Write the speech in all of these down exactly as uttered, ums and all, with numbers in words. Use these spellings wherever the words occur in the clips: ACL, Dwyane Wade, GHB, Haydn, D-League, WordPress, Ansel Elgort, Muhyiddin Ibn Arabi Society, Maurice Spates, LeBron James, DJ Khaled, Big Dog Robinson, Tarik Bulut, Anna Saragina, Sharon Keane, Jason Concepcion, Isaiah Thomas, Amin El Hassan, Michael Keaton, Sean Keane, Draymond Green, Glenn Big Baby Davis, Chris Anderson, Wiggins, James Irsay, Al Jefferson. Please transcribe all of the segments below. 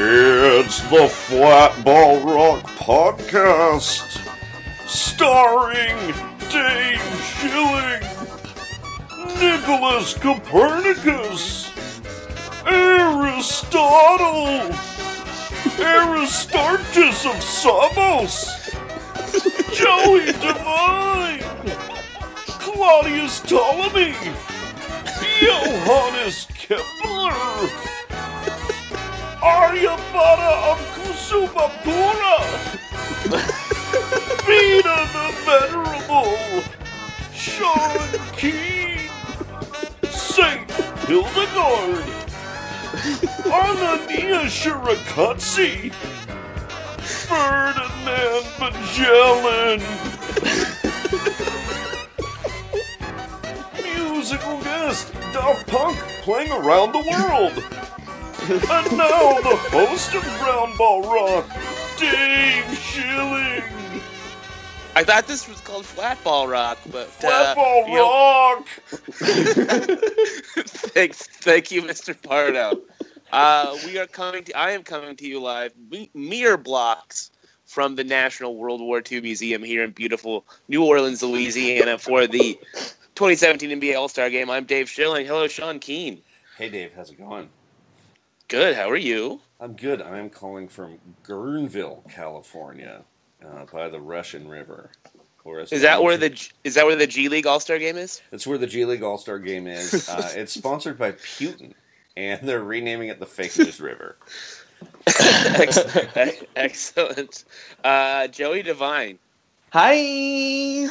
It's the Flatball Rock Podcast, starring Dave Schilling, Nicholas Copernicus, Aristotle, Aristarchus of Samos, Joey Devine, Claudius Ptolemy, Johannes Kepler, Aryabhata of Kusumapura, Bina the Venerable, Sean Keane, Saint Hildegard, Anania Shirikatsi, Ferdinand Magellan. Musical guest, Daft Punk, playing Around the World. And now the host of Roundball Rock, Dave Schilling. I thought this was called Flatball Rock, but Flatball uh, Rock. Thanks, thank you, Mister Pardo. Uh, we are coming to. I am coming to you live, mere blocks from the National World War Two Museum here in beautiful New Orleans, Louisiana, for the twenty seventeen N B A All-Star Game. I'm Dave Schilling. Hello, Sean Keane. Hey, Dave. How's it going? Good. How are you? I'm good. I'm calling from Guerneville, California, uh, by the Russian River. Or is that where the G- is that where the G League All-Star Game is? It's where the G League All-Star Game is. Uh, it's sponsored by Putin, and they're renaming it the Fake News River. Excellent. Uh, Joey Devine. Hi.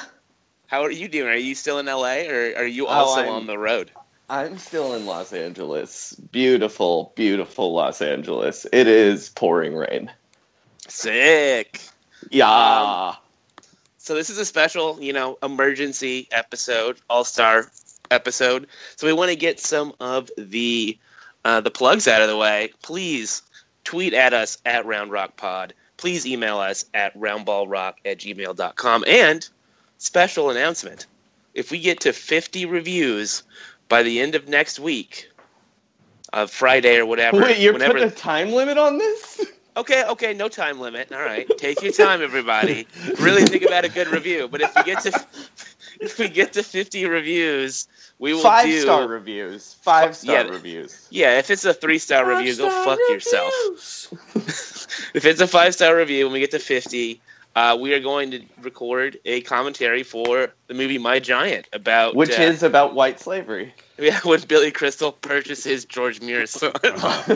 How are you doing? Are you still in L A, or are you also oh, on the road? I'm still in Los Angeles. Beautiful, beautiful Los Angeles. It is pouring rain. Sick. Yeah. Um, so this is a special, you know, emergency episode, all-star episode. So we want to get some of the uh, the plugs out of the way. Please tweet at us at Round Rock Pod. Please email us at roundballrock at gmail dot com. And special announcement. If we get to fifty reviews by the end of next week, uh, Friday or whatever. Wait, you're whenever... putting a time limit on this? Okay, okay, no time limit. All right, take your time, everybody. Really think about a good review. But if we get to, if we get to fifty reviews, we will Five do Five star reviews. Five star yeah, reviews. Yeah, if it's a three star review, go fuck reviews. yourself. If it's a five star review, when we get to fifty. Uh, we are going to record a commentary for the movie My Giant about... Which uh, is about white slavery. Yeah, when Billy Crystal purchases George Muir's son. uh-huh.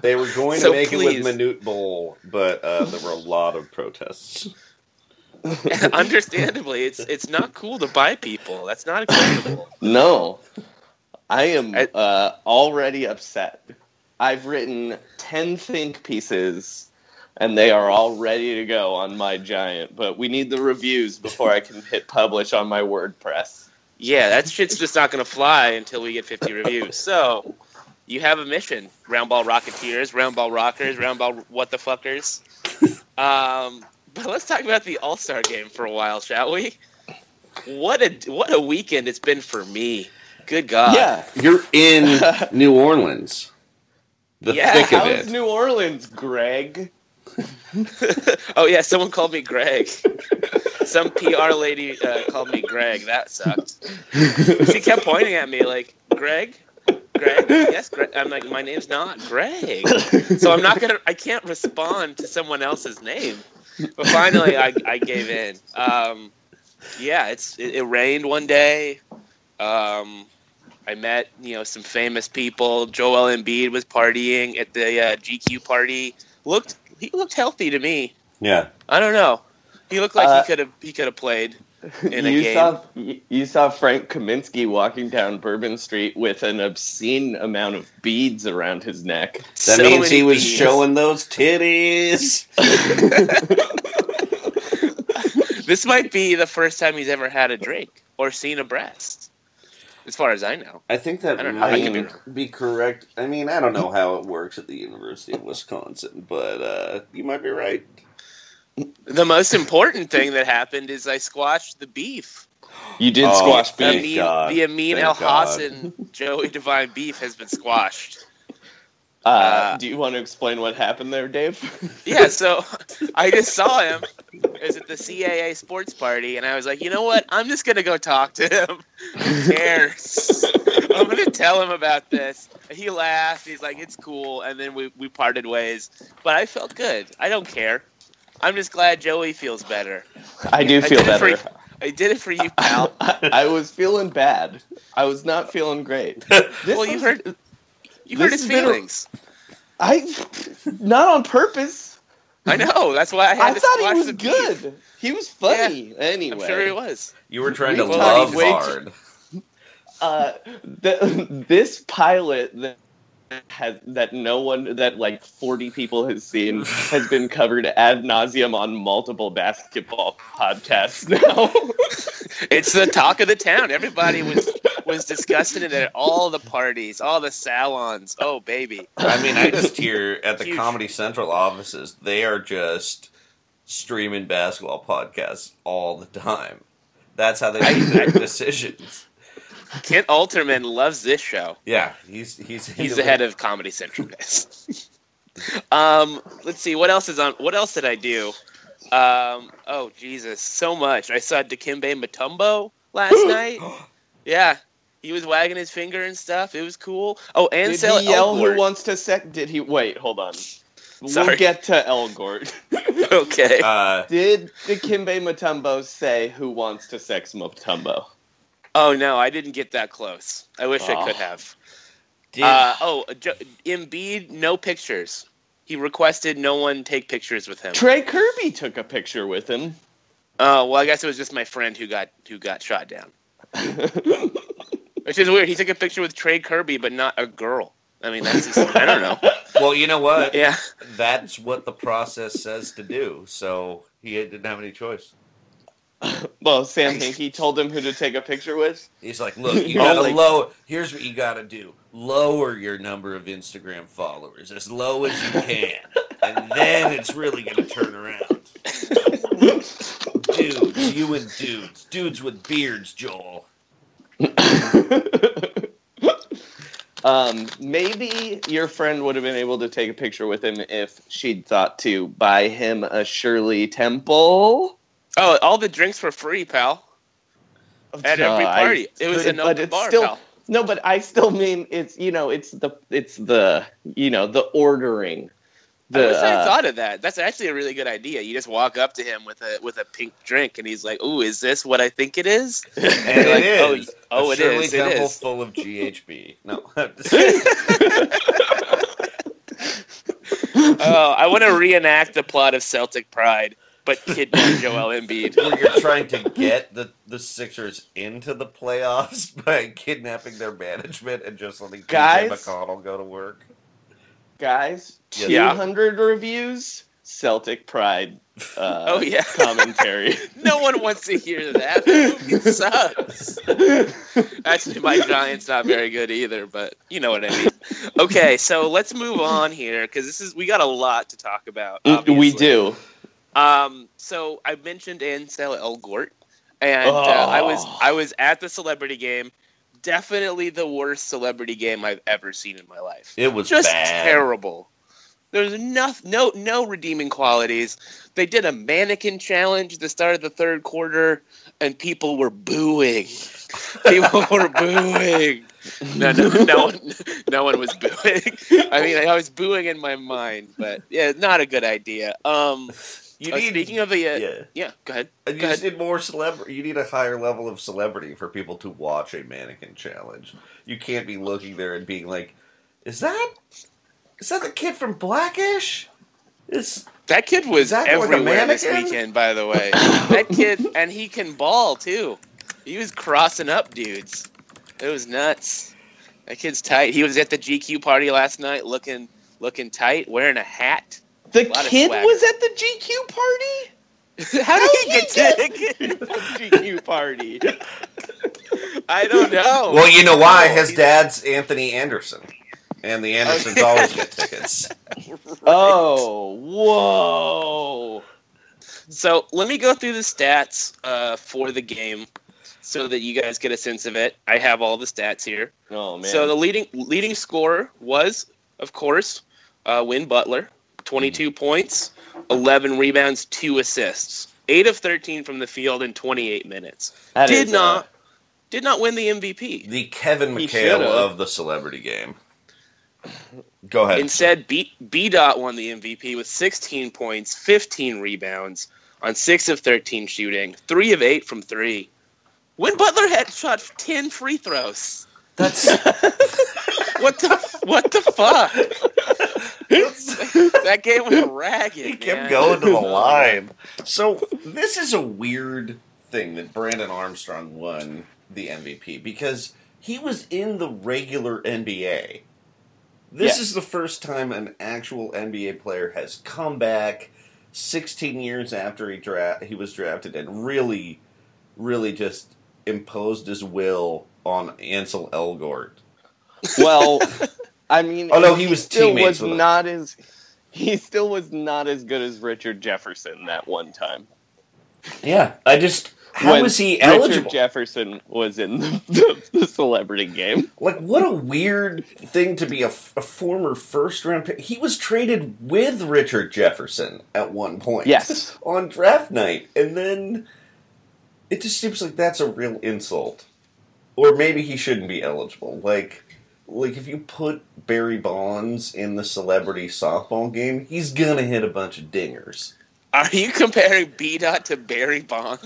They were going so to make please. it with Manute Bol, but uh, there were a lot of protests. Understandably, it's it's not cool to buy people. That's not acceptable. No. I am I, uh, already upset. I've written ten think pieces, and they are all ready to go on my Giant. But we need the reviews before I can hit publish on my WordPress. Yeah, that shit's just not going to fly until we get fifty reviews. So you have a mission, Roundball Rocketeers, Roundball Rockers, Roundball What-the-Fuckers. Um, but let's talk about the All-Star Game for a while, shall we? What a, what a weekend it's been for me. Good God. Yeah, you're in New Orleans. The yeah, thick of it. How's New Orleans, Greg? Oh, yeah, someone called me Greg. Some P R lady uh, called me Greg. That sucked. She kept pointing at me like, Greg? Greg? Yes, Greg. I'm like, my name's not Greg. So I'm not going to, I can't respond to someone else's name. But finally, I, I gave in. Um, yeah, it's it, it rained one day. Um, I met, you know, some famous people. Joel Embiid was partying at the uh, G Q party. Looked he looked healthy to me. Yeah, I don't know. He looked like uh, he could have he could have played in a you game. Saw, you saw Frank Kaminsky walking down Bourbon Street with an obscene amount of beads around his neck. That so means he was beads. Showing those titties. This might be the first time he's ever had a drink or seen a breast. As far as I know. I think that I might be, be correct. I mean, I don't know how it works at the University of Wisconsin, but uh, you might be right. The most important thing that happened is I squashed the beef. You did oh, squash beef. Amin, God. The Amin El Hassan Joey Devine beef has been squashed. Uh, uh, do you want to explain what happened there, Dave? Yeah, so I just saw him. It was at the C A A sports party, and I was like, you know what? I'm just going to go talk to him. Who cares? I'm going to tell him about this. He laughed. He's like, it's cool. And then we, we parted ways. But I felt good. I don't care. I'm just glad Joey feels better. I do feel I better. For, I did it for you, pal. I, I was feeling bad. I was not feeling great. Well, you heard... You hurt his feelings. A, I not on purpose. I know. That's why I had I to squash the beef. I thought he was good. He was funny. Yeah, anyway, I'm sure he was. You were trying we to love hard. Too, uh, the, this pilot that has that no one that like forty people has seen has been covered ad nauseum on multiple basketball podcasts now. It's the talk of the town. Everybody was. was discussing it at all the parties, all the salons. Oh, baby. I mean, I just hear at the Huge. Comedy Central offices, they are just streaming basketball podcasts all the time. That's how they make their decisions. Kent Alterman loves this show. Yeah, he's he's he's the head of Comedy Central, guys. um, let's see what else is on. What else did I do? Um, oh Jesus, so much. I saw Dikembe Mutombo last night. Yeah. He was wagging his finger and stuff. It was cool. Oh, Ansel Elgort. Did he yell Elgort. Who wants to sec? Did he? Wait, hold on. Sorry. We'll get to Elgort. Okay. Uh, did Dikembe Mutombo say who wants to sex Mutombo? Oh, no. I didn't get that close. I wish oh. I could have. Did... Uh, oh, jo- Embiid, no pictures. He requested no one take pictures with him. Trey Kirby took a picture with him. Oh, well, I guess it was just my friend who got who got shot down. Which is weird. He took a picture with Trey Kirby, but not a girl. I mean, that's just, I don't know. Well, you know what? Yeah, that's what the process says to do. So he didn't have any choice. Well, Sam Hinkie told him who to take a picture with. He's like, "Look, you gotta like, low. Here's what you gotta do: lower your number of Instagram followers as low as you can, and then it's really gonna turn around." Dudes, you and dudes. Dudes with beards, Joel. um, maybe your friend would have been able to take a picture with him if she'd thought to buy him a Shirley Temple. Oh, all the drinks were free, pal. At every party. It was an open bar, pal. No, but I still mean it's, you know, it's the, it's the, you know, the ordering. The, I wish I had thought of that. That's actually a really good idea. You just walk up to him with a with a pink drink, and he's like, "Ooh, is this what I think it is?" And, and it like, is. Oh, oh it Shirley is. Temple it is. Full of G H B. No. Oh, I want to reenact the plot of Celtic Pride, but kidnap Joel Embiid. Well, you're trying to get the, the Sixers into the playoffs by kidnapping their management and just letting Guys? P J McConnell go to work. guys. Yeah. two hundred reviews, Celtic Pride uh, oh, yeah. commentary. No one wants to hear that. It sucks. Actually, my Giants not very good either, but you know what I mean. Okay, so let's move on here, because this is we got a lot to talk about. Obviously. We do. Um, so I mentioned Ansel Elgort, and oh. uh, I was I was at the Celebrity Game. Definitely the worst Celebrity Game I've ever seen in my life. It was just bad. Terrible. There's no, no no redeeming qualities. They did a mannequin challenge at the start of the third quarter, and people were booing. People were booing. No, no, no one, no one was booing. I mean, I was booing in my mind, but yeah, not a good idea. Um, you uh, need, speaking of the uh, yeah. yeah, go ahead. You go just ahead. Need more celebrity. You need a higher level of celebrity for people to watch a mannequin challenge. You can't be looking there and being like, "Is that?" Is that the kid from Blackish? Is, that kid was everywhere this weekend, by the way. That kid, and he can ball, too. He was crossing up dudes. It was nuts. That kid's tight. He was at the G Q party last night looking looking tight, wearing a hat. The kid was at the G Q party? How did he get to the G Q party? I don't know. Well, you know why? His dad's Anthony Anderson. And the Andersons always get tickets. Right. Oh, whoa. So let me go through the stats uh, for the game so that you guys get a sense of it. I have all the stats here. Oh, man. So the leading leading scorer was, of course, uh, Win Butler. twenty-two mm-hmm. points, eleven rebounds, two assists. eight of thirteen from the field in twenty-eight minutes. That did not did not win the M V P. The Kevin McHale of the Celebrity Game. Go ahead. Instead, B, B. Dot won the M V P with sixteen points, fifteen rebounds on six of thirteen shooting, three of eight from three. When Butler had shot ten free throws. That's What the what the fuck? That game was ragged. He kept man. going to the line. So, this is a weird thing that Brandon Armstrong won the M V P because he was in the regular N B A. This yeah. is the first time an actual N B A player has come back sixteen years after he dra- he was drafted and really, really just imposed his will on Ansel Elgort. Well, I mean, oh, no, he, he was still was not as he still was not as good as Richard Jefferson that one time. Yeah, I just. How when was he eligible? Richard Jefferson was in the, the, the Celebrity Game. Like, what a weird thing to be a, a former first-round pick. He was traded with Richard Jefferson at one point. Yes. On draft night. And then it just seems like that's a real insult. Or maybe he shouldn't be eligible. Like, like if you put Barry Bonds in the Celebrity Softball Game, he's going to hit a bunch of dingers. Are you comparing B. Dot to Barry Bonds?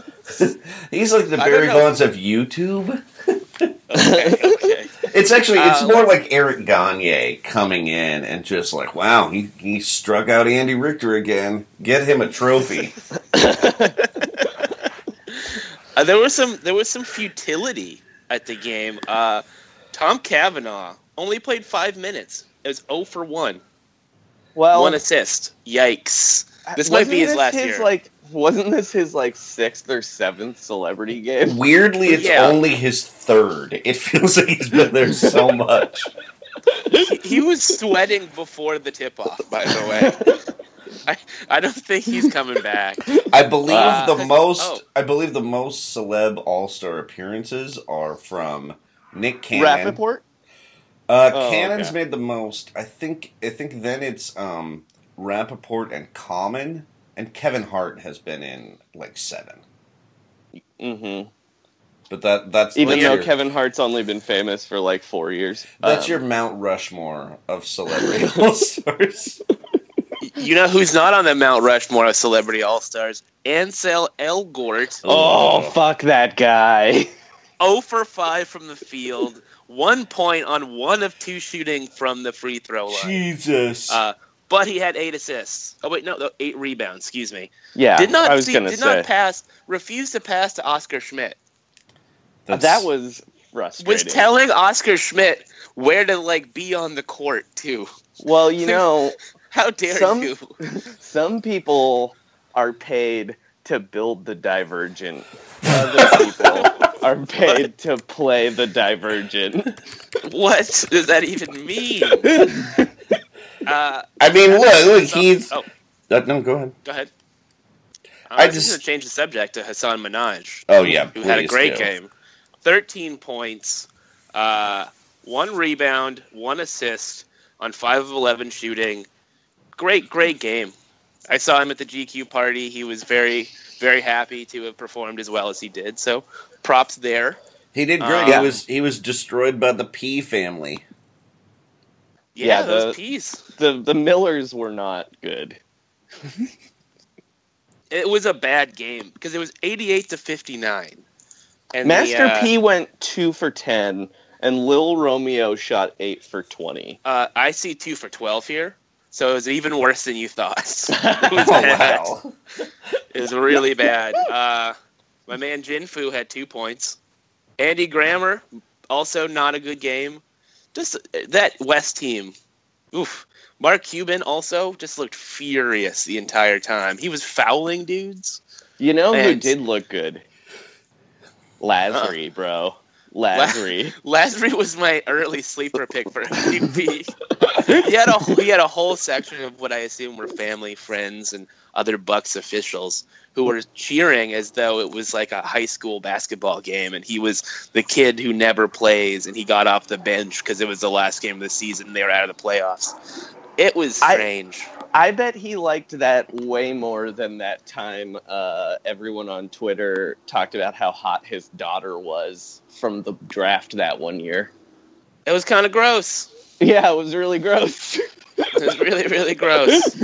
He's like the Barry Bonds of YouTube. Okay, okay. It's actually, it's um, more like Eric Gagne coming in and just like, wow, he, he struck out Andy Richter again. Get him a trophy. uh, there was some there was some futility at the game. Uh, Tom Cavanaugh only played five minutes. It was zero for one. Well, one assist. Yikes. This might be his last year. Like, wasn't this his like sixth or seventh Celebrity Game? Weirdly, it's yeah. only his third. It feels like he's been there so much. he, he was sweating before the tip-off, by the way. I, I don't think he's coming back. I believe uh, the most. Oh. I believe the most celeb All-Star appearances are from Nick Cannon. Rappaport? Uh, oh, Cannon's okay. made the most. I think. I think then it's. Um, Rappaport and Common, and Kevin Hart has been in like seven. Mm-hmm. But that that's even that's though your, Kevin Hart's only been famous for like four years. That's um, your Mount Rushmore of celebrity all stars. You know who's not on the Mount Rushmore of celebrity all stars? Ansel Elgort. Oh, oh fuck that guy. zero for five from the field. One point on one of two shooting from the free throw line. Jesus. Uh, But he had eight assists. Oh, wait, no, eight rebounds, excuse me. Yeah, did not I was going to say. Did not pass, refused to pass to Oscar Schmidt. That's, that was frustrating. Was telling Oscar Schmidt where to, like, be on the court, too. Well, you know, how dare some, you? Some people are paid to build the Divergent. Other people are paid what? to play the Divergent. What does that even mean? uh, I mean, look, look, he's... Oh. Uh, no, go ahead. Go ahead. Um, I just going to change the subject to Hassan Minaj. Oh, yeah. Who had a great do. game. thirteen points, uh, one rebound, one assist on five of eleven shooting. Great, great game. I saw him at the G Q party. He was very, very happy to have performed as well as he did. So props there. He did great. Um, he was he was destroyed by the P family. Yeah, yeah those the, P's. The, the Millers were not good. It was a bad game because it was eighty-eight to fifty-nine. And Master the, uh, P went two for ten, and Lil Romeo shot eight for twenty. Uh, I see two for twelve here, so it was even worse than you thought. It was bad. Oh, wow. It was really bad. Uh, my man Jin Fu had two points. Andy Grammer, also not a good game. Just that West team. Oof. Mark Cuban also just looked furious the entire time. He was fouling dudes. You know and... who did look good? Lazary, huh. bro. Lazary. La- Lazary was my early sleeper pick for M V P. he, had a, he had a whole section of what I assume were family, friends, and other Bucks officials who were cheering as though it was like a high school basketball game, and he was the kid who never plays, and he got off the bench because it was the last game of the season and they were out of the playoffs. It was strange. I, I bet he liked that way more than that time uh, everyone on Twitter talked about how hot his daughter was from the draft that one year. It was kind of gross. Yeah, it was really gross. It was really, really gross.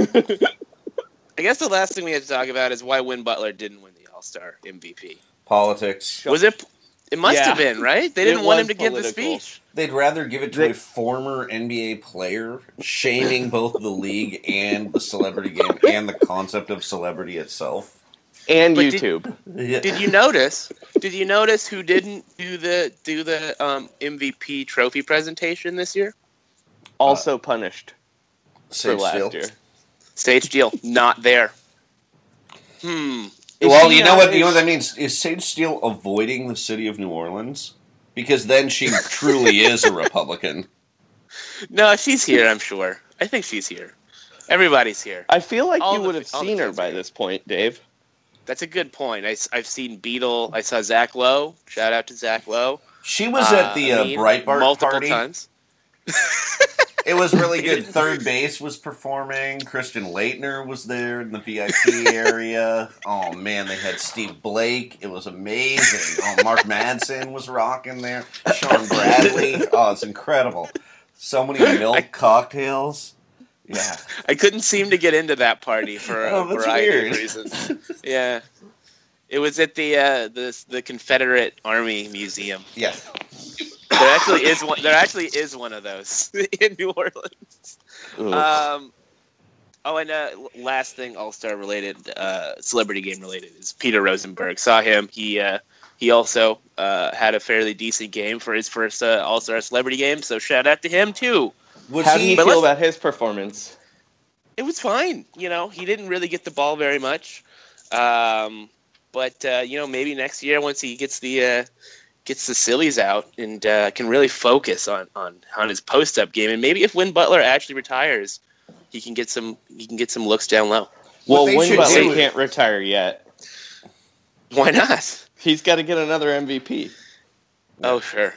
I guess the last thing we had to talk about is why Win Butler didn't win the All-Star M V P. Politics. Was it... It must yeah. have been, right? They didn't want him to political. give the speech. They'd rather give it to they, a former N B A player, shaming both the league and the celebrity game and the concept of celebrity itself. And but YouTube. Did, yeah. did you notice? Did you notice who didn't do the do the um, M V P trophy presentation this year? Also uh, punished for last deal. year. Sage Steele not there. Hmm. Is well, you know what you know what that means? Is Sage Steele avoiding the city of New Orleans? Because then she truly is a Republican. No, she's here, I'm sure. I think she's here. Everybody's here. I feel like all you the, would have seen her by here. this point, Dave. That's a good point. I, I've seen Beetle. I saw Zach Lowe. Shout out to Zach Lowe. She was uh, at the uh, I mean, Breitbart multiple party. times. It was really good. Third base was performing. Christian Laettner was there in the V I P area. Oh, man, they had Steve Blake. It was amazing. Oh, Mark Madsen was rocking there. Sean Bradley. Oh, it's incredible. So many milk I, cocktails. Yeah. I couldn't seem to get into that party for oh, a variety weird. of reasons. Yeah. It was at the, uh, the, the Confederate Army Museum. Yeah. There actually is one. There actually is one of those in New Orleans. Um, oh, and uh, last thing, All-Star related, uh, celebrity game related, is Peter Rosenberg. Saw him. He uh, he also uh, had a fairly decent game for his first uh, All-Star celebrity game. So shout out to him too. Was How he, do you feel about his performance? It was fine. You know, he didn't really get the ball very much. Um, but uh, you know, maybe next year once he gets the uh, gets the sillies out and uh, can really focus on, on, on his post-up game. And maybe if Win Butler actually retires, he can get some he can get some looks down low. Well, Win Butler do. can't retire yet. Why not? He's got to get another M V P. Oh, sure.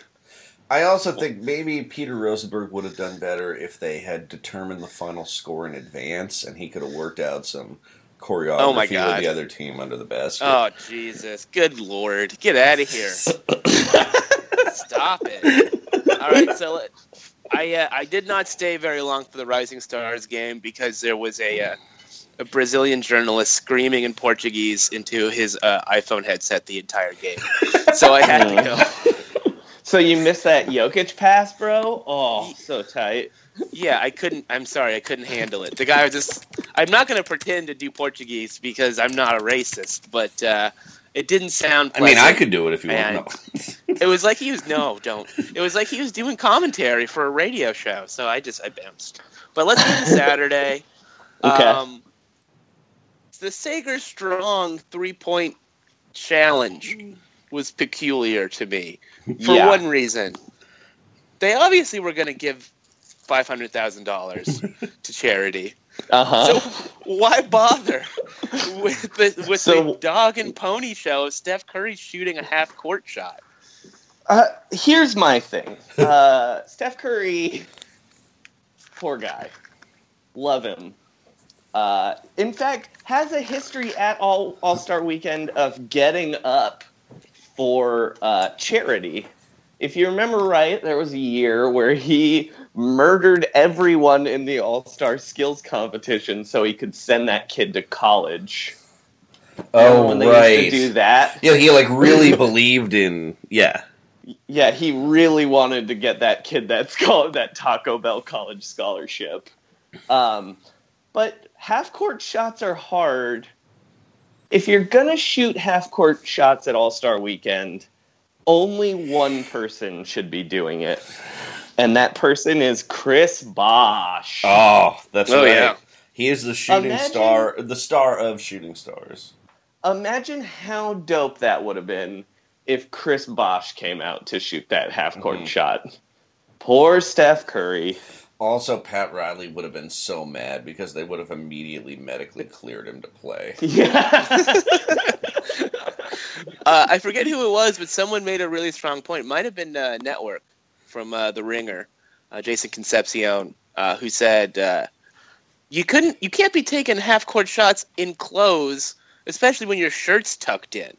I also think maybe Peter Rosenberg would have done better if they had determined the final score in advance and he could have worked out some choreography oh my God. with the other team under the basket. Oh, Jesus. Good Lord. Get out of here. Stop it. All right, so I uh, I did not stay very long for the Rising Stars game because there was a uh, a Brazilian journalist screaming in Portuguese into his uh, iPhone headset the entire game. So I had to go. So you missed that Jokic pass, bro? Oh, so tight. Yeah, I couldn't. I'm sorry, I couldn't handle it. The guy was just. I'm not going to pretend to do Portuguese because I'm not a racist, but uh, it didn't sound pleasant. I mean, I could do it if you and want. No. It was like he was no, don't. It was like he was doing commentary for a radio show. So I just I bounced. But let's get to Saturday. Okay. Um, the Sager Strong three-point challenge was peculiar to me for yeah. one reason. They obviously were going to give five hundred thousand dollars to charity. Uh-huh. So why bother with the, with so, the dog and pony show of Steph Curry shooting a half-court shot? Uh, here's my thing. Uh, Steph Curry, poor guy. Love him. Uh, in fact, has a history at all All-Star Weekend of getting up for uh, charity. If you remember right, there was a year where he murdered everyone in the All-Star Skills competition so he could send that kid to college. Oh, when they right. used to do that. Yeah, he like really believed in, yeah. Yeah, he really wanted to get that kid that scholar, that Taco Bell college scholarship. Um, but half-court shots are hard. If you're going to shoot half-court shots at All-Star Weekend, only one person should be doing it, and that person is Chris Bosh. Oh, that's oh, right. Yeah. He is the shooting imagine, star, the star of shooting stars. Imagine how dope that would have been if Chris Bosh came out to shoot that half-court mm-hmm. shot. Poor Steph Curry. Also, Pat Riley would have been so mad because they would have immediately medically cleared him to play. Yeah. Uh, I forget who it was, but someone made a really strong point. It might have been uh, Network from uh, The Ringer, uh, Jason Concepcion, uh, who said, uh, "You couldn't, you can't be taking half-court shots in clothes, especially when your shirt's tucked in."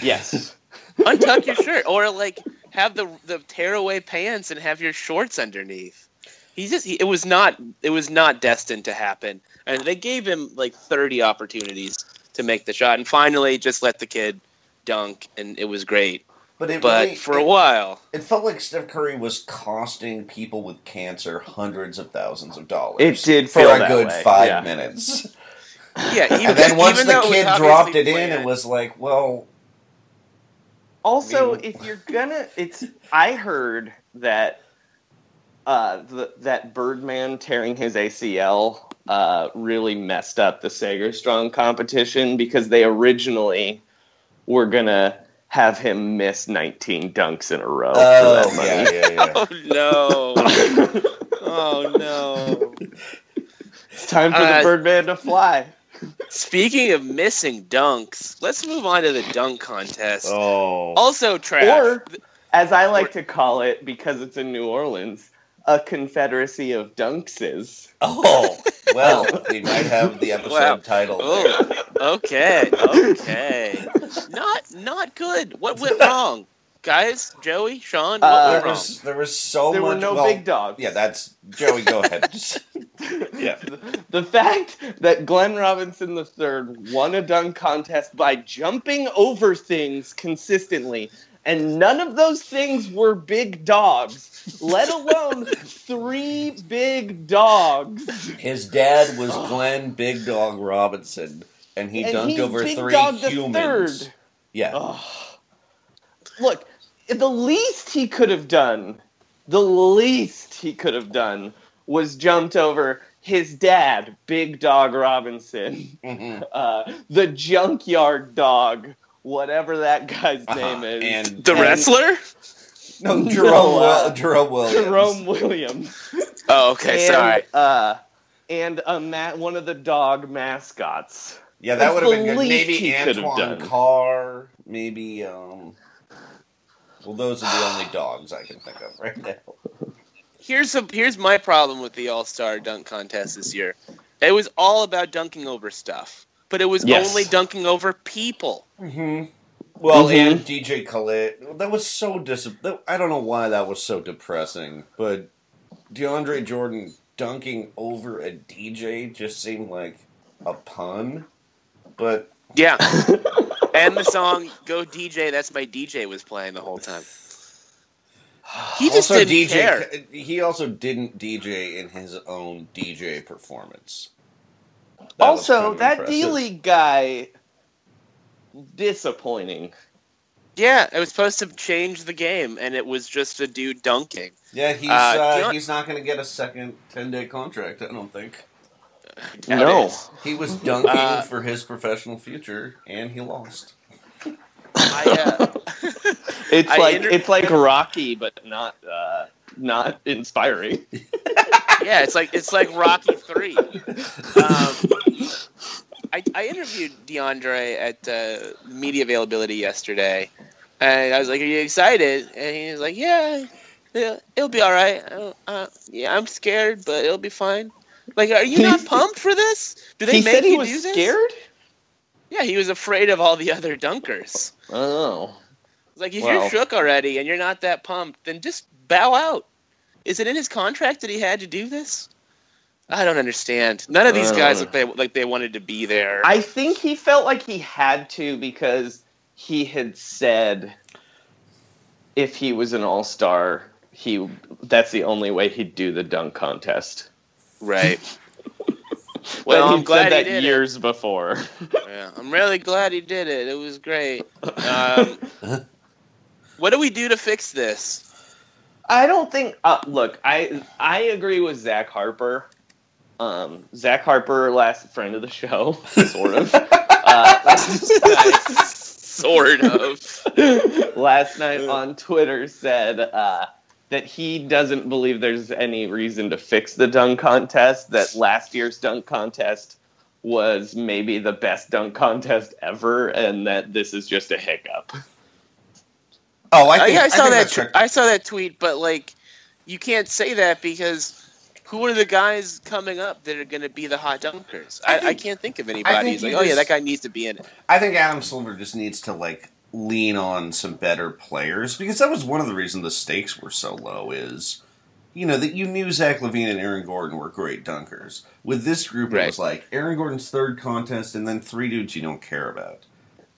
Yes, untuck your shirt, or like have the the tearaway pants and have your shorts underneath. He just he, it was not it was not destined to happen, and they gave him like thirty opportunities to make the shot, and finally just let the kid dunk, and it was great. But, it but really, for it, a while, it felt like Steph Curry was costing people with cancer hundreds of thousands of dollars. It did for feel a that good way. five yeah. minutes. Yeah, even, and then once the kid it dropped it planned. in, it was like, well. Also, I mean, if you're gonna, it's. I heard that uh, the, that Birdman tearing his A C L uh, really messed up the Sager Strong competition because they originally. We're going to have him miss nineteen dunks in a row oh, for that money. Yeah, yeah, yeah. Oh, no. Oh, no. It's time for uh, the Birdman to fly. Speaking of missing dunks, let's move on to the dunk contest. Oh. Also trash. Or, as I like to call it, because it's in New Orleans, a confederacy of dunkses. Oh, well, we might have the episode wow. title. Okay, okay. Not not good. What went wrong? Guys, Joey, Sean, what uh, went wrong? Was, there was so there much... There were no well, big dogs. Yeah, that's... Joey, go ahead. yeah. The, the fact that Glenn Robinson the third won a dunk contest by jumping over things consistently... And none of those things were big dogs, let alone three big dogs. His dad was Glenn Big Dog Robinson, and he and dunked over big three dog humans. The third. Yeah. Oh. Look, the least he could have done, the least he could have done was jumped over his dad, Big Dog Robinson, mm-hmm. uh, the junkyard dog. Whatever that guy's uh-huh. name is. And, the and, wrestler? No, Jerome, no, uh, Jerome Williams. Jerome Williams. Oh, okay, and, sorry. Uh, and a ma- one of the dog mascots. Yeah, that would have been good. Maybe Antoine Carr. Maybe, um... Well, those are the only dogs I can think of right now. Here's a, here's my problem with the All-Star Dunk Contest this year. It was all about dunking over stuff. But it was yes. only dunking over people. Mm-hmm. Well, mm-hmm. and D J Khaled. That was so dis. I don't know why that was so depressing. But DeAndre Jordan dunking over a D J just seemed like a pun. But yeah, and the song "Go D J," that's my D J was playing the whole time. He just also, didn't D J, care. He also didn't D J in his own D J performance. That also, that D-League guy, disappointing. Yeah, it was supposed to change the game, and it was just a dude dunking. Yeah, he's uh, uh, you know, he's not going to get a second ten-day contract, I don't think. No. He was dunking uh, for his professional future, and he lost. I, uh, it's I like inter- it's like Rocky, but not uh, not inspiring. Yeah, it's like it's like Rocky three. Um, I, I interviewed DeAndre at uh, media availability yesterday, and I was like, "Are you excited?" And he was like, "Yeah, yeah it'll be all right. Uh, yeah, I'm scared, but it'll be fine." Like, are you not pumped for this? Do they he make said he you was do this? Scared? Yeah, he was afraid of all the other dunkers. Oh, like if well. you're shook already and you're not that pumped, then just bow out. Is it in his contract that he had to do this? I don't understand. None of these guys look they, like they wanted to be there. I think he felt like he had to because he had said if he was an all-star, he that's the only way he'd do the dunk contest. Right. Well, I'm glad he did that years before. Yeah, I'm really glad he did it. It was great. Um, what do we do to fix this? I don't think. Uh, look, I I agree with Zach Harper. Um, Zach Harper, last friend of the show, sort of. uh, night, sort of. Last night on Twitter said uh, that he doesn't believe there's any reason to fix the dunk contest. That last year's dunk contest was maybe the best dunk contest ever, and that this is just a hiccup. Oh, I, think, I, I saw I that. Tw- I saw that tweet, but like, you can't say that because who are the guys coming up that are going to be the hot dunkers? I, I, think, I can't think of anybody. Think like, just, oh yeah, that guy needs to be in it. I think Adam Silver just needs to like lean on some better players because that was one of the reasons the stakes were so low. Is you know that you knew Zach LaVine and Aaron Gordon were great dunkers. With this group, right. It was like Aaron Gordon's third contest, and then three dudes you don't care about.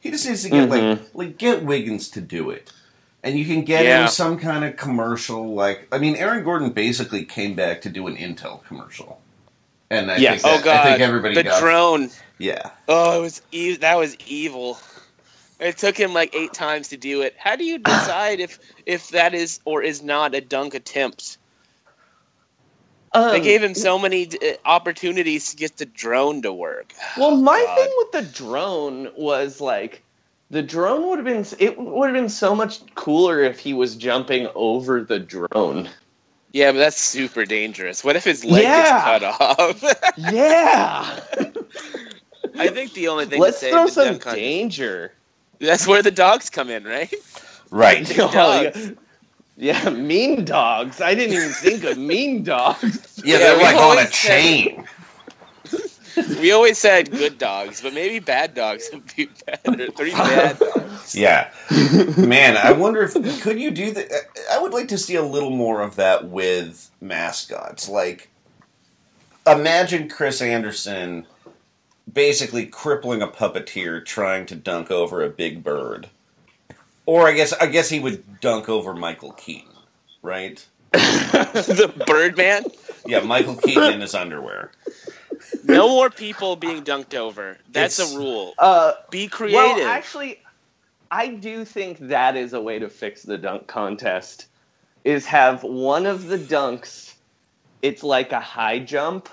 He just needs to get mm-hmm. like like get Wiggins to do it. And you can get yeah. him some kind of commercial, like... I mean, Aaron Gordon basically came back to do an Intel commercial. And I, yes. think, that, oh God. I think everybody the got... The drone. Yeah. Oh, it was e- that was evil. It took him like eight times to do it. How do you decide if, if that is or is not a dunk attempt? Um, they gave him so many d- opportunities to get the drone to work. Well, my God. thing with the drone was like... The drone would have been it would have been so much cooler if he was jumping over the drone. Yeah, but that's super dangerous. What if his leg yeah. gets cut off? yeah. I think the only thing Let's to say throw is the some contest, danger. That's where the dogs come in, right? Right. Like oh, yeah. yeah, mean dogs. I didn't even think of mean dogs. Yeah, they're yeah, like on a chain. We always said good dogs, but maybe bad dogs would be better. Three bad dogs. Yeah. Man, I wonder if... Could you do that? I would like to see a little more of that with mascots. Like, imagine Chris Anderson basically crippling a puppeteer trying to dunk over a big bird. Or I guess I guess he would dunk over Michael Keaton, right? The Birdman? Yeah, Michael Keaton in his underwear. No more people being dunked over. That's it's, a rule. Uh, Be creative. Well, actually, I do think that is a way to fix the dunk contest, is have one of the dunks, it's like a high jump,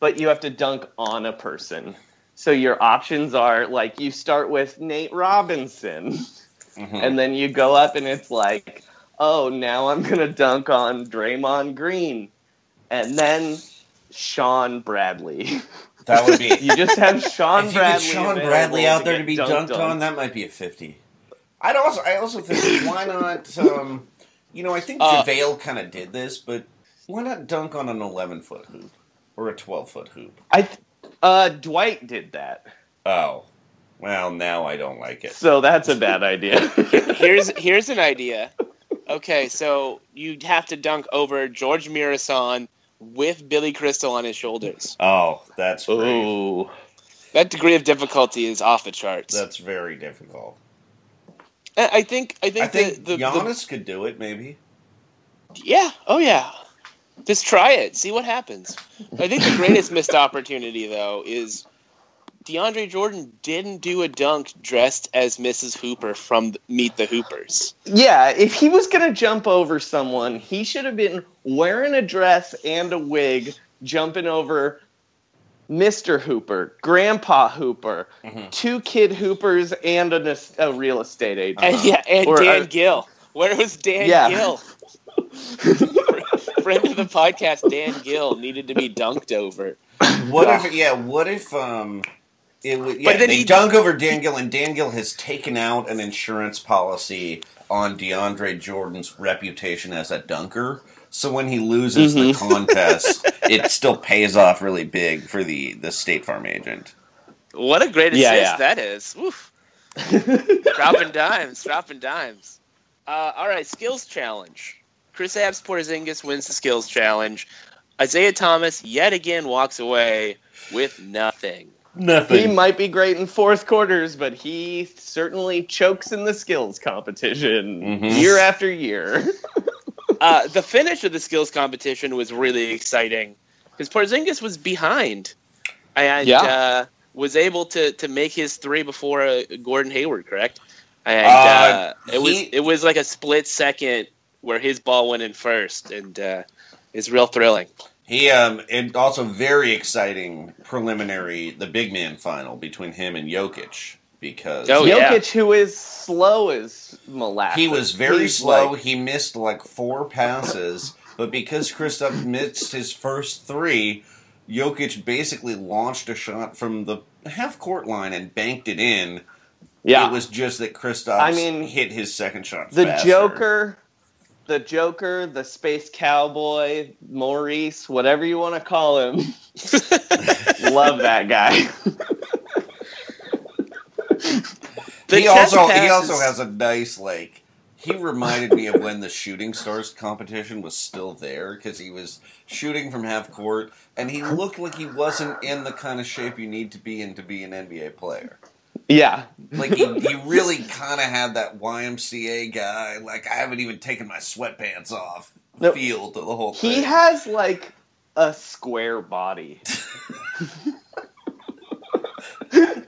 but you have to dunk on a person. So your options are, like, you start with Nate Robinson, mm-hmm. and then you go up and it's like, oh, now I'm going to dunk on Draymond Green. And then... Sean Bradley. That would be... You just have Sean if Bradley... If you get Sean Bradley out to there to be dunked, dunked on, that might be a fifty. I'd also, I also think, why not... Um, you know, I think uh, JaVale kind of did this, but why not dunk on an eleven-foot hoop? Or a twelve-foot hoop? I th- uh, Dwight did that. Oh. Well, now I don't like it. So that's a bad idea. here's Here's an idea. Okay, so you'd have to dunk over George Mirasan... with Billy Crystal on his shoulders. Oh, that's great. Ooh. That degree of difficulty is off the charts. That's very difficult. I think I think, I think the, the, Giannis the, could do it, maybe. Yeah, oh yeah. Just try it, see what happens. I think the greatest missed opportunity, though, is DeAndre Jordan didn't do a dunk dressed as Missus Hooper from Meet the Hoopers. Yeah, if he was going to jump over someone, he should have been wearing a dress and a wig, jumping over Mister Hooper, Grandpa Hooper, mm-hmm. two kid Hoopers, and a, a real estate agent. Uh-huh. And, yeah, and or, Dan uh, Gill. Where was Dan yeah. Gill? Friend of the podcast, Dan Gill, needed to be dunked over. What if? Yeah, what if? Um, It would, yeah, but they he, dunk over Dan Gill, and Dan Gill has taken out an insurance policy on DeAndre Jordan's reputation as a dunker. So when he loses mm-hmm. the contest, it still pays off really big for the, the State Farm agent. What a great assist yeah, yeah. that is. Oof. dropping dimes, dropping dimes. Uh, all right, skills challenge. Chris Abs Porzingis wins the skills challenge. Isaiah Thomas yet again walks away with nothing. Nothing. He might be great in fourth quarters, but he certainly chokes in the skills competition mm-hmm. year after year. uh, the finish of the skills competition was really exciting because Porzingis was behind and yeah. uh, was able to, to make his three before uh, Gordon Hayward, correct? And uh, uh, it he... was it was like a split second where his ball went in first, and uh, it's real thrilling. He um, and also very exciting preliminary, the big man final between him and Jokic because oh, yeah. Jokic, who is slow as molasses, he was very He's slow. Like... He missed like four passes, but because Kristaps missed his first three, Jokic basically launched a shot from the half court line and banked it in. Yeah, it was just that Kristaps I mean, hit his second shot. The faster. Joker. The Joker, the Space Cowboy, Maurice, whatever you want to call him. Love that guy. he also passes. he also has a nice, like, he reminded me of when the Shooting Stars competition was still there, because he was shooting from half court, and he looked like he wasn't in the kind of shape you need to be in to be an N B A player. Yeah. Like, he, he really kind of had that Y M C A guy, like, I haven't even taken my sweatpants off no, feel to the whole thing. He has, like, a square body. Yeah,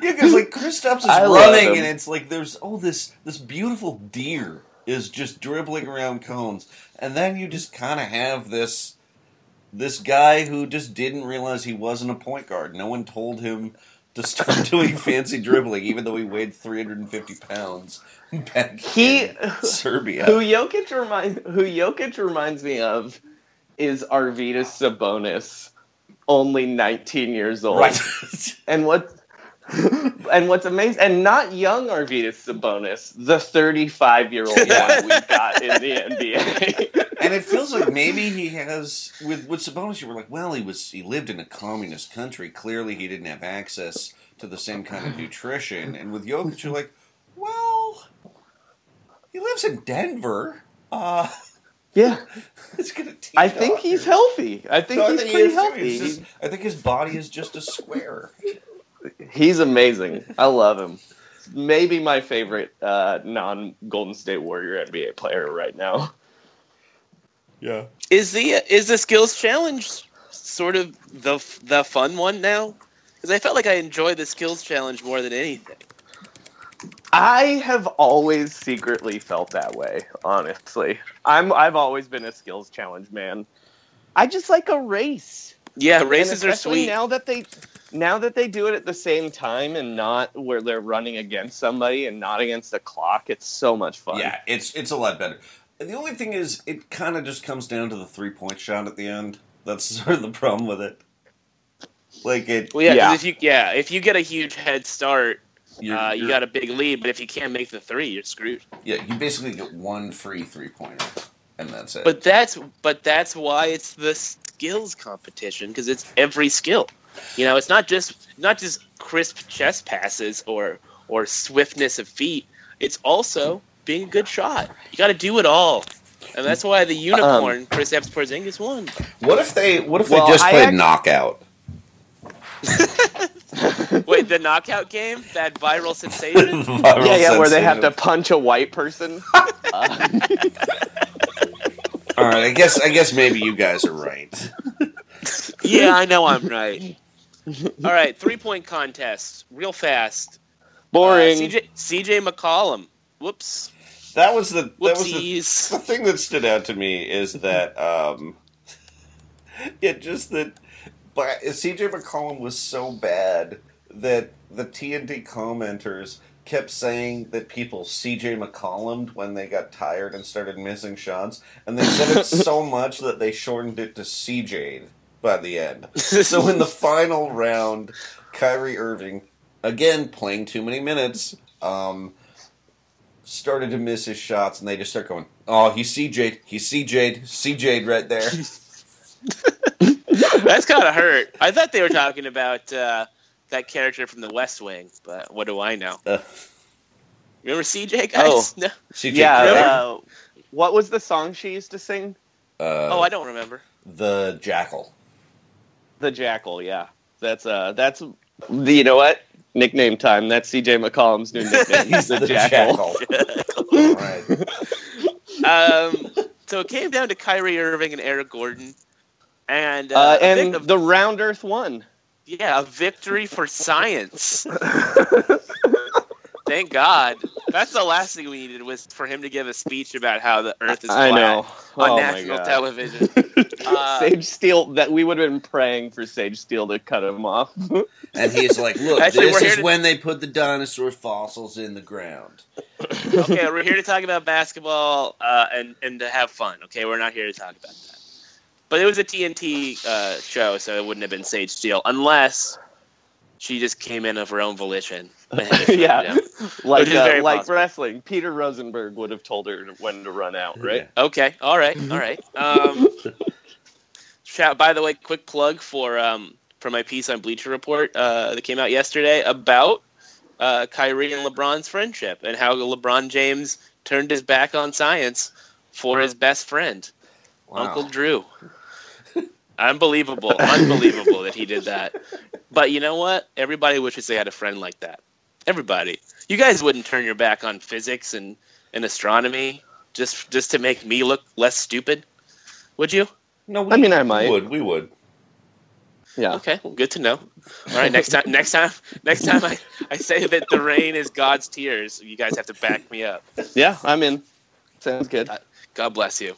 because, like, Kristaps is I running, and it's like, there's, oh, this, this beautiful deer is just dribbling around cones, and then you just kind of have this, this guy who just didn't realize he wasn't a point guard. No one told him to start doing fancy dribbling, even though he weighed three hundred fifty pounds back he, in Serbia. Who Jokic, remind, who Jokic reminds me of is Arvydas Sabonis, only nineteen years old. Right. And, what, and what's amazing, and not young Arvydas Sabonis, the thirty-five-year-old one we got in the N B A. And it feels like maybe he has with with Sabonis. You were like, well, he was he lived in a communist country. Clearly, he didn't have access to the same kind of nutrition. And with Jokic, you're like, well, he lives in Denver. Uh, yeah, it's gonna. Take I think he's here. healthy. I think no, he's I think pretty he healthy. Just, I think his body is just a square. He's amazing. I love him. Maybe my favorite uh, non-Golden State Warrior N B A player right now. Yeah. Is the is the skills challenge sort of the the fun one now? Because I felt like I enjoyed the skills challenge more than anything. I have always secretly felt that way, honestly. I'm I've always been a skills challenge man. I just like a race. Yeah, races are sweet. Now that they now that they do it at the same time and not where they're running against somebody and not against the clock, it's so much fun. Yeah, it's it's a lot better. And the only thing is, it kind of just comes down to the three-point shot at the end. That's sort of the problem with it. Like it, well, yeah, yeah. 'Cause if you, yeah, if you get a huge head start, you're, uh, you're, you got a big lead, but if you can't make the three, you're screwed. Yeah, you basically get one free three-pointer, and that's it. But that's but that's why it's the skills competition, because it's every skill. You know, it's not just not just crisp chest passes or or swiftness of feet. It's also being a good shot. You got to do it all. And that's why the unicorn, um, Chris Abs Porzingis, won. What if they What if well, they just I played act- knockout? Wait, the knockout game? That viral sensation? viral yeah, yeah, sensation. Where they have to punch a white person. uh. All right, I guess I guess maybe you guys are right. Yeah, I know I'm right. All right, three-point contests, real fast. Boring. Uh, C J McCollum. Whoops. That was the Whoopsies. that was the, the thing that stood out to me is that um, it just that but C J McCollum was so bad that the T N T commenters kept saying that people C J McCollum'd when they got tired and started missing shots, and they said it so much that they shortened it to C J'd by the end. So in the final round, Kyrie Irving, again playing too many minutes, um, started to miss his shots, and they just start going, oh, he C J'd, he C J'd, C J'd right there. That's kind of hurt. I thought they were talking about... Uh... that character from The West Wing, but what do I know? Uh, Remember C J, guys? Oh, no. C J yeah. Uh, what was the song she used to sing? Uh, oh, I don't remember. The Jackal. The Jackal, yeah. That's uh, that's you know what? Nickname time. That's C J McCollum's new nickname. He's the, the Jackal. Jackal. All right. Um, so it came down to Kyrie Irving and Aaron Gordon, and uh, uh, and of- the Round Earth won. Yeah, a victory for science. Thank God. That's the last thing we needed was for him to give a speech about how the Earth is flat I know. on oh national television. uh, Sage Steele, that we would have been praying for Sage Steele to cut him off. And he's like, look, Actually, this is to... when they put the dinosaur fossils in the ground. Okay, we're here to talk about basketball uh, and, and to have fun. Okay, we're not here to talk about that. But it was a T N T uh, show, so it wouldn't have been Sage Steele, unless she just came in of her own volition. yeah, like uh, like possible. Wrestling. Peter Rosenberg would have told her when to run out, right? Yeah. Okay, all right, all right. Um, shout, by the way, quick plug for um, for my piece on Bleacher Report uh, that came out yesterday about uh, Kyrie and LeBron's friendship and how LeBron James turned his back on science for his best friend. Wow. Uncle Drew. Unbelievable. Unbelievable that he did that. But you know what? Everybody wishes they had a friend like that. Everybody. You guys wouldn't turn your back on physics and, and astronomy just just to make me look less stupid, would you? No, we, I mean, I might. We would. We would. Yeah. Okay, well, good to know. All right, next time next time next time I, I say that the rain is God's tears, you guys have to back me up. Yeah, I'm in. Sounds good. God bless you.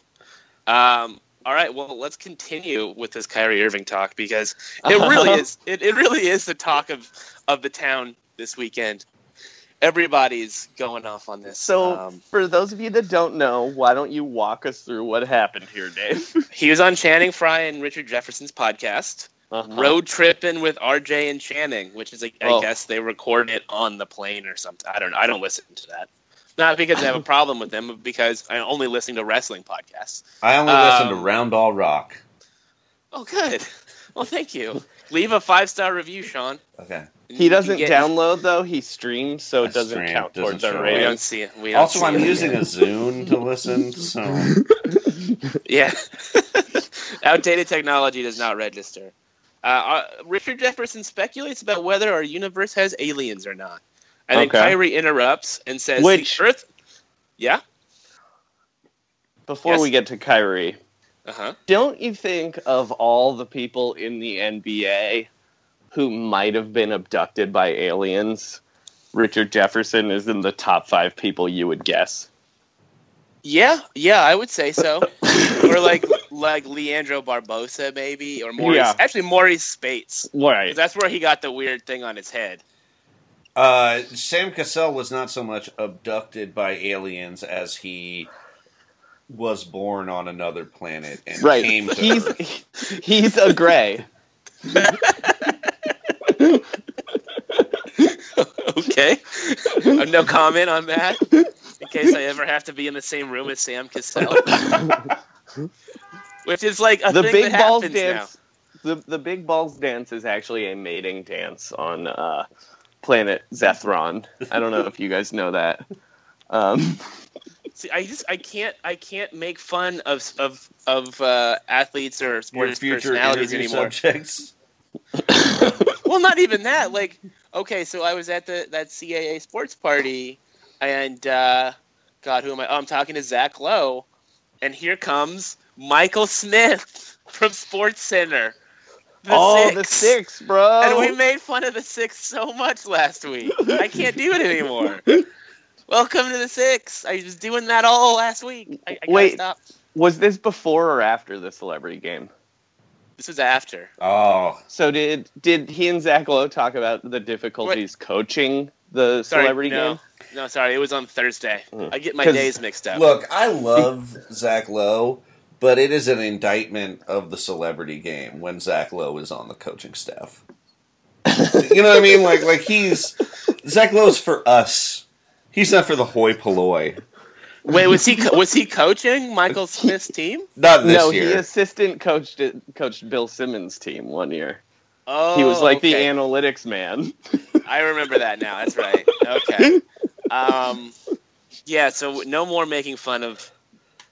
Um, all right, well, let's continue with this Kyrie Irving talk because it really is it, it really is the talk of, of the town this weekend. Everybody's going off on this. So, um, for those of you that don't know, why don't you walk us through what happened here, Dave? He was on Channing Frye and Richard Jefferson's podcast, uh-huh. Road Tripping with R J and Channing, which is, like, oh. I guess they record it on the plane or something. I don't know. I don't listen to that. Not because I have a problem with them, but because I only listen to wrestling podcasts. I only um, listen to Round All Rock. Oh, good. Well, thank you. Leave a five-star review, Sean. Okay. And he doesn't get... download, though. He streams, so it doesn't stream, count doesn't towards our rating. We don't see it. We don't also, see I'm it using again. a Zune to listen, so... yeah. Outdated technology does not register. Uh, uh, Richard Jefferson speculates about whether our universe has aliens or not. And okay. then Kyrie interrupts and says, Which, the Earth... Yeah? Before yes. we get to Kyrie, uh-huh. don't you think of all the people in the N B A who might have been abducted by aliens, Richard Jefferson is in the top five people you would guess? Yeah, yeah, I would say so. Or like like Leandro Barbosa, maybe, or Maurice... Yeah. Actually, Maurice Spates. Right. That's where he got the weird thing on his head. Uh, Sam Cassell was not so much abducted by aliens as he was born on another planet and right. came to he's, Earth. He's a gray. Okay. I have no comment on that in case I ever have to be in the same room as Sam Cassell. Which is like a the thing big that balls happens dance, now. The, the Big Balls Dance is actually a mating dance on... Uh, Planet Zethron. I don't know if you guys know that. Um. See, I just I can't I can't make fun of of of uh, athletes or sports personalities anymore. Well, not even that. Like, okay, so I was at the that C A A sports party, and uh, God, who am I? Oh, I'm talking to Zach Lowe, and here comes Michael Smith from SportsCenter. The oh, six. the six, bro. And we made fun of the six so much last week. I can't do it anymore. Welcome to the six. I was doing that all last week. I, I Wait, stop. Was this before or after the celebrity game? This was after. Oh. So did did he and Zach Lowe talk about the difficulties Wait. coaching the sorry, celebrity no. game? No, sorry. It was on Thursday. Mm. I get my days mixed up. Look, I love Zach Lowe. But it is an indictment of the celebrity game when Zach Lowe is on the coaching staff. You know what I mean? Like, like he's Zach Lowe's for us. He's not for the hoi polloi. Wait, was he was he coaching Michael Smith's team? Not this no, year. No, he assistant coached coached Bill Simmons' team one year. Oh, he was like okay. the analytics man. I remember that now. That's right. Okay. Um, yeah. So no more making fun of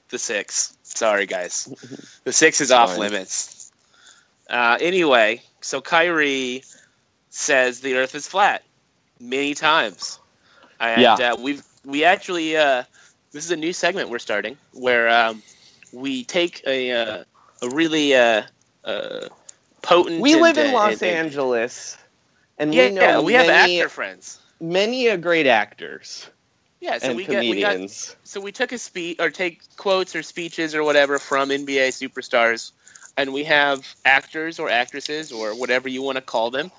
the six. Sorry, guys. The six is off limits. Uh, anyway, so Kyrie says the Earth is flat many times. And yeah. uh, we've, we actually, uh, this is a new segment we're starting where um, we take a uh, a really uh, uh, potent... We live and, in Los and, and, Angeles, and yeah, we know yeah, we many, have actor friends. Many a great actors. Yeah, so we, get, we got so we took a speech or take quotes or speeches or whatever from N B A superstars, and we have actors or actresses or whatever you want to call them,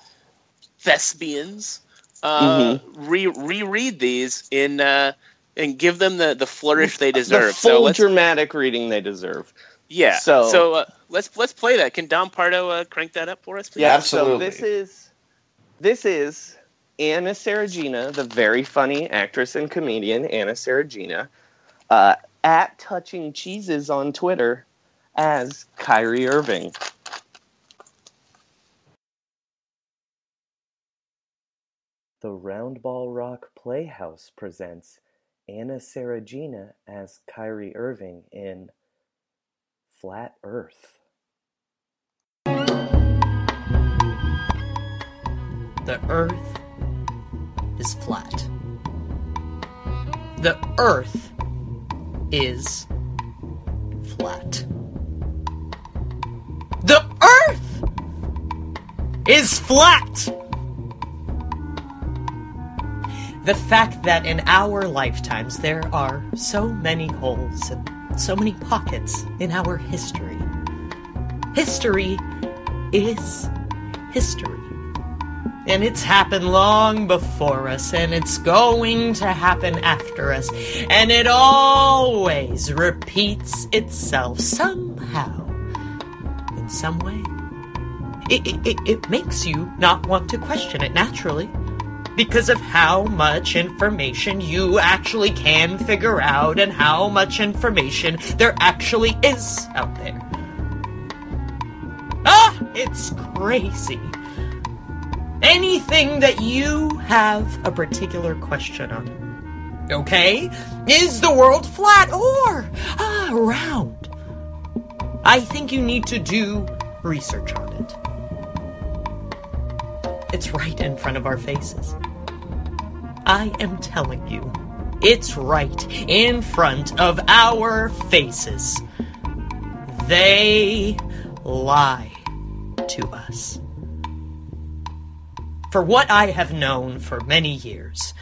thespians, uh, mm-hmm. re reread these in uh, and give them the, the flourish they deserve, the full so dramatic reading they deserve. Yeah. So so uh, let's let's play that. Can Dom Pardo uh, crank that up for us, please? Yeah, absolutely. So this is this is. Anna Saragina, the very funny actress and comedian Anna Saragina, uh, at Touching Cheeses on Twitter as Kyrie Irving. The Round Ball Rock Playhouse presents Anna Saragina as Kyrie Irving in Flat Earth. The Earth is flat. The Earth is flat. The Earth is flat! The fact that in our lifetimes there are so many holes and so many pockets in our history. History is history. And it's happened long before us, and it's going to happen after us, and it always repeats itself somehow, in some way. It, it, it makes you not want to question it naturally, because of how much information you actually can figure out and how much information there actually is out there. Ah, it's crazy. Anything that you have a particular question on. Okay? Is the world flat or ah, round? I think you need to do research on it. It's right in front of our faces. I am telling you, it's right in front of our faces. They lie to us. For what I have known for many years,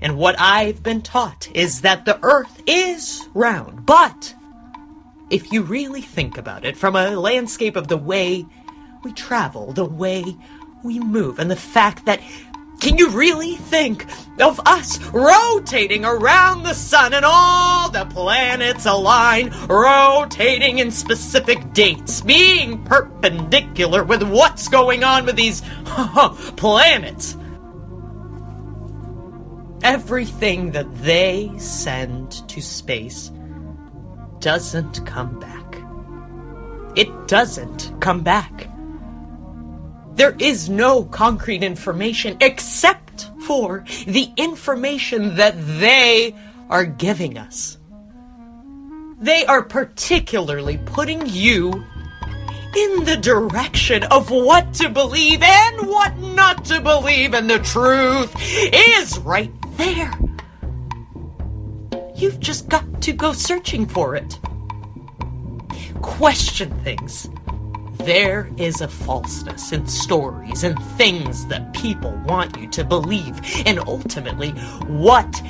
and what I've been taught, is that the Earth is round. But if you really think about it, from a landscape of the way we travel, the way we move, and the fact that, can you really think of us rotating around the sun and all the planets align, rotating in specific dates, being perpendicular with what's going on with these planets? Everything that they send to space doesn't come back. It doesn't come back. There is no concrete information except for the information that they are giving us. They are particularly putting you in the direction of what to believe and what not to believe, and the truth is right there. You've just got to go searching for it. Question things. There is a falseness in stories and things that people want you to believe, and ultimately what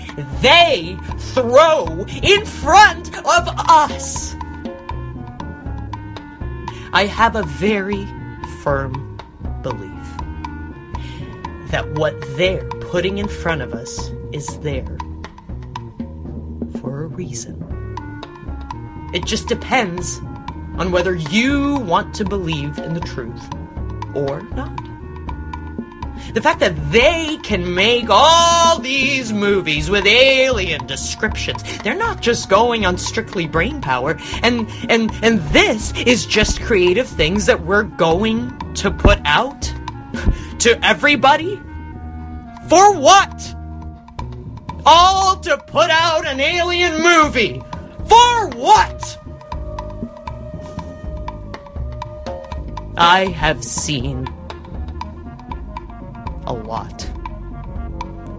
they throw in front of us. I have a very firm belief that what they're putting in front of us is there for a reason. It just depends on whether you want to believe in the truth or not. The fact that they can make all these movies with alien descriptions, they're not just going on strictly brain power, and and and this is just creative things that we're going to put out to everybody? For what? All to put out an alien movie? For what? I have seen a lot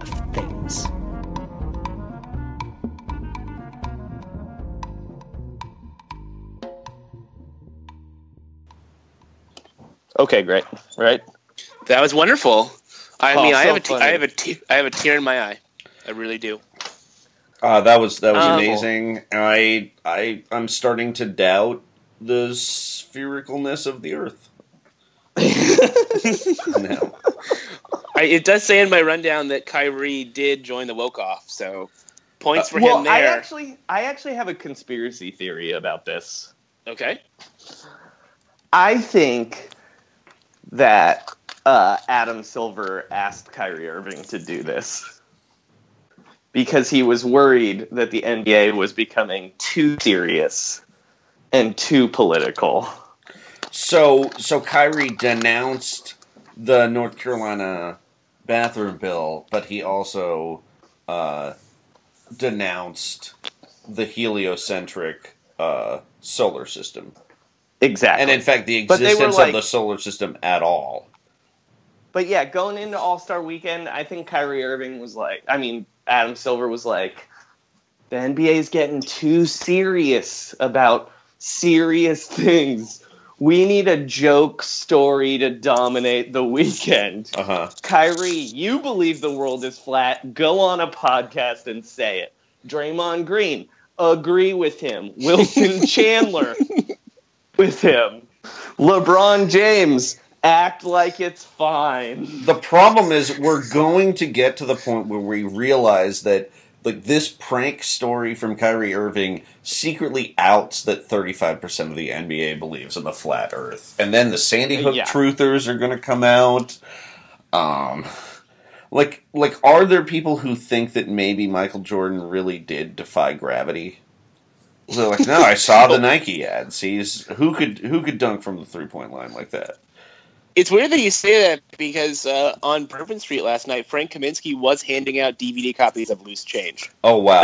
of things. Okay, great. Right? That was wonderful. I oh, mean, so I have a t- I have a t- I have a tear in my eye. I really do. Uh, that was that was um, amazing. I I I'm starting to doubt the sphericalness of the Earth. No. I, it does say in my rundown that Kyrie did join the woke-off, so points for uh, well, him there. I actually, I actually have a conspiracy theory about this. Okay. I think that uh, Adam Silver asked Kyrie Irving to do this because he was worried that the N B A was becoming too serious and too political. So, so Kyrie denounced the North Carolina bathroom bill, but he also uh, denounced the heliocentric uh, solar system. Exactly. And in fact, the existence like, of the solar system at all. But yeah, going into All-Star Weekend, I think Kyrie Irving was like, I mean, Adam Silver was like, the N B A is getting too serious about serious things. We need a joke story to dominate the weekend. Uh-huh. Kyrie, you believe the world is flat. Go on a podcast and say it. Draymond Green, agree with him. Wilson Chandler, with him. LeBron James, act like it's fine. The problem is we're going to get to the point where we realize that like this prank story from Kyrie Irving secretly outs that thirty-five percent of the N B A believes in the flat Earth, and then the Sandy Hook yeah. truthers are going to come out. Um, like, like, are there people who think that maybe Michael Jordan really did defy gravity? They're like, no, I saw the Nike ad. Sees who could who could dunk from the three point line like that. It's weird that you say that because uh, on Bourbon Street last night, Frank Kaminsky was handing out D V D copies of Loose Change. Oh, wow.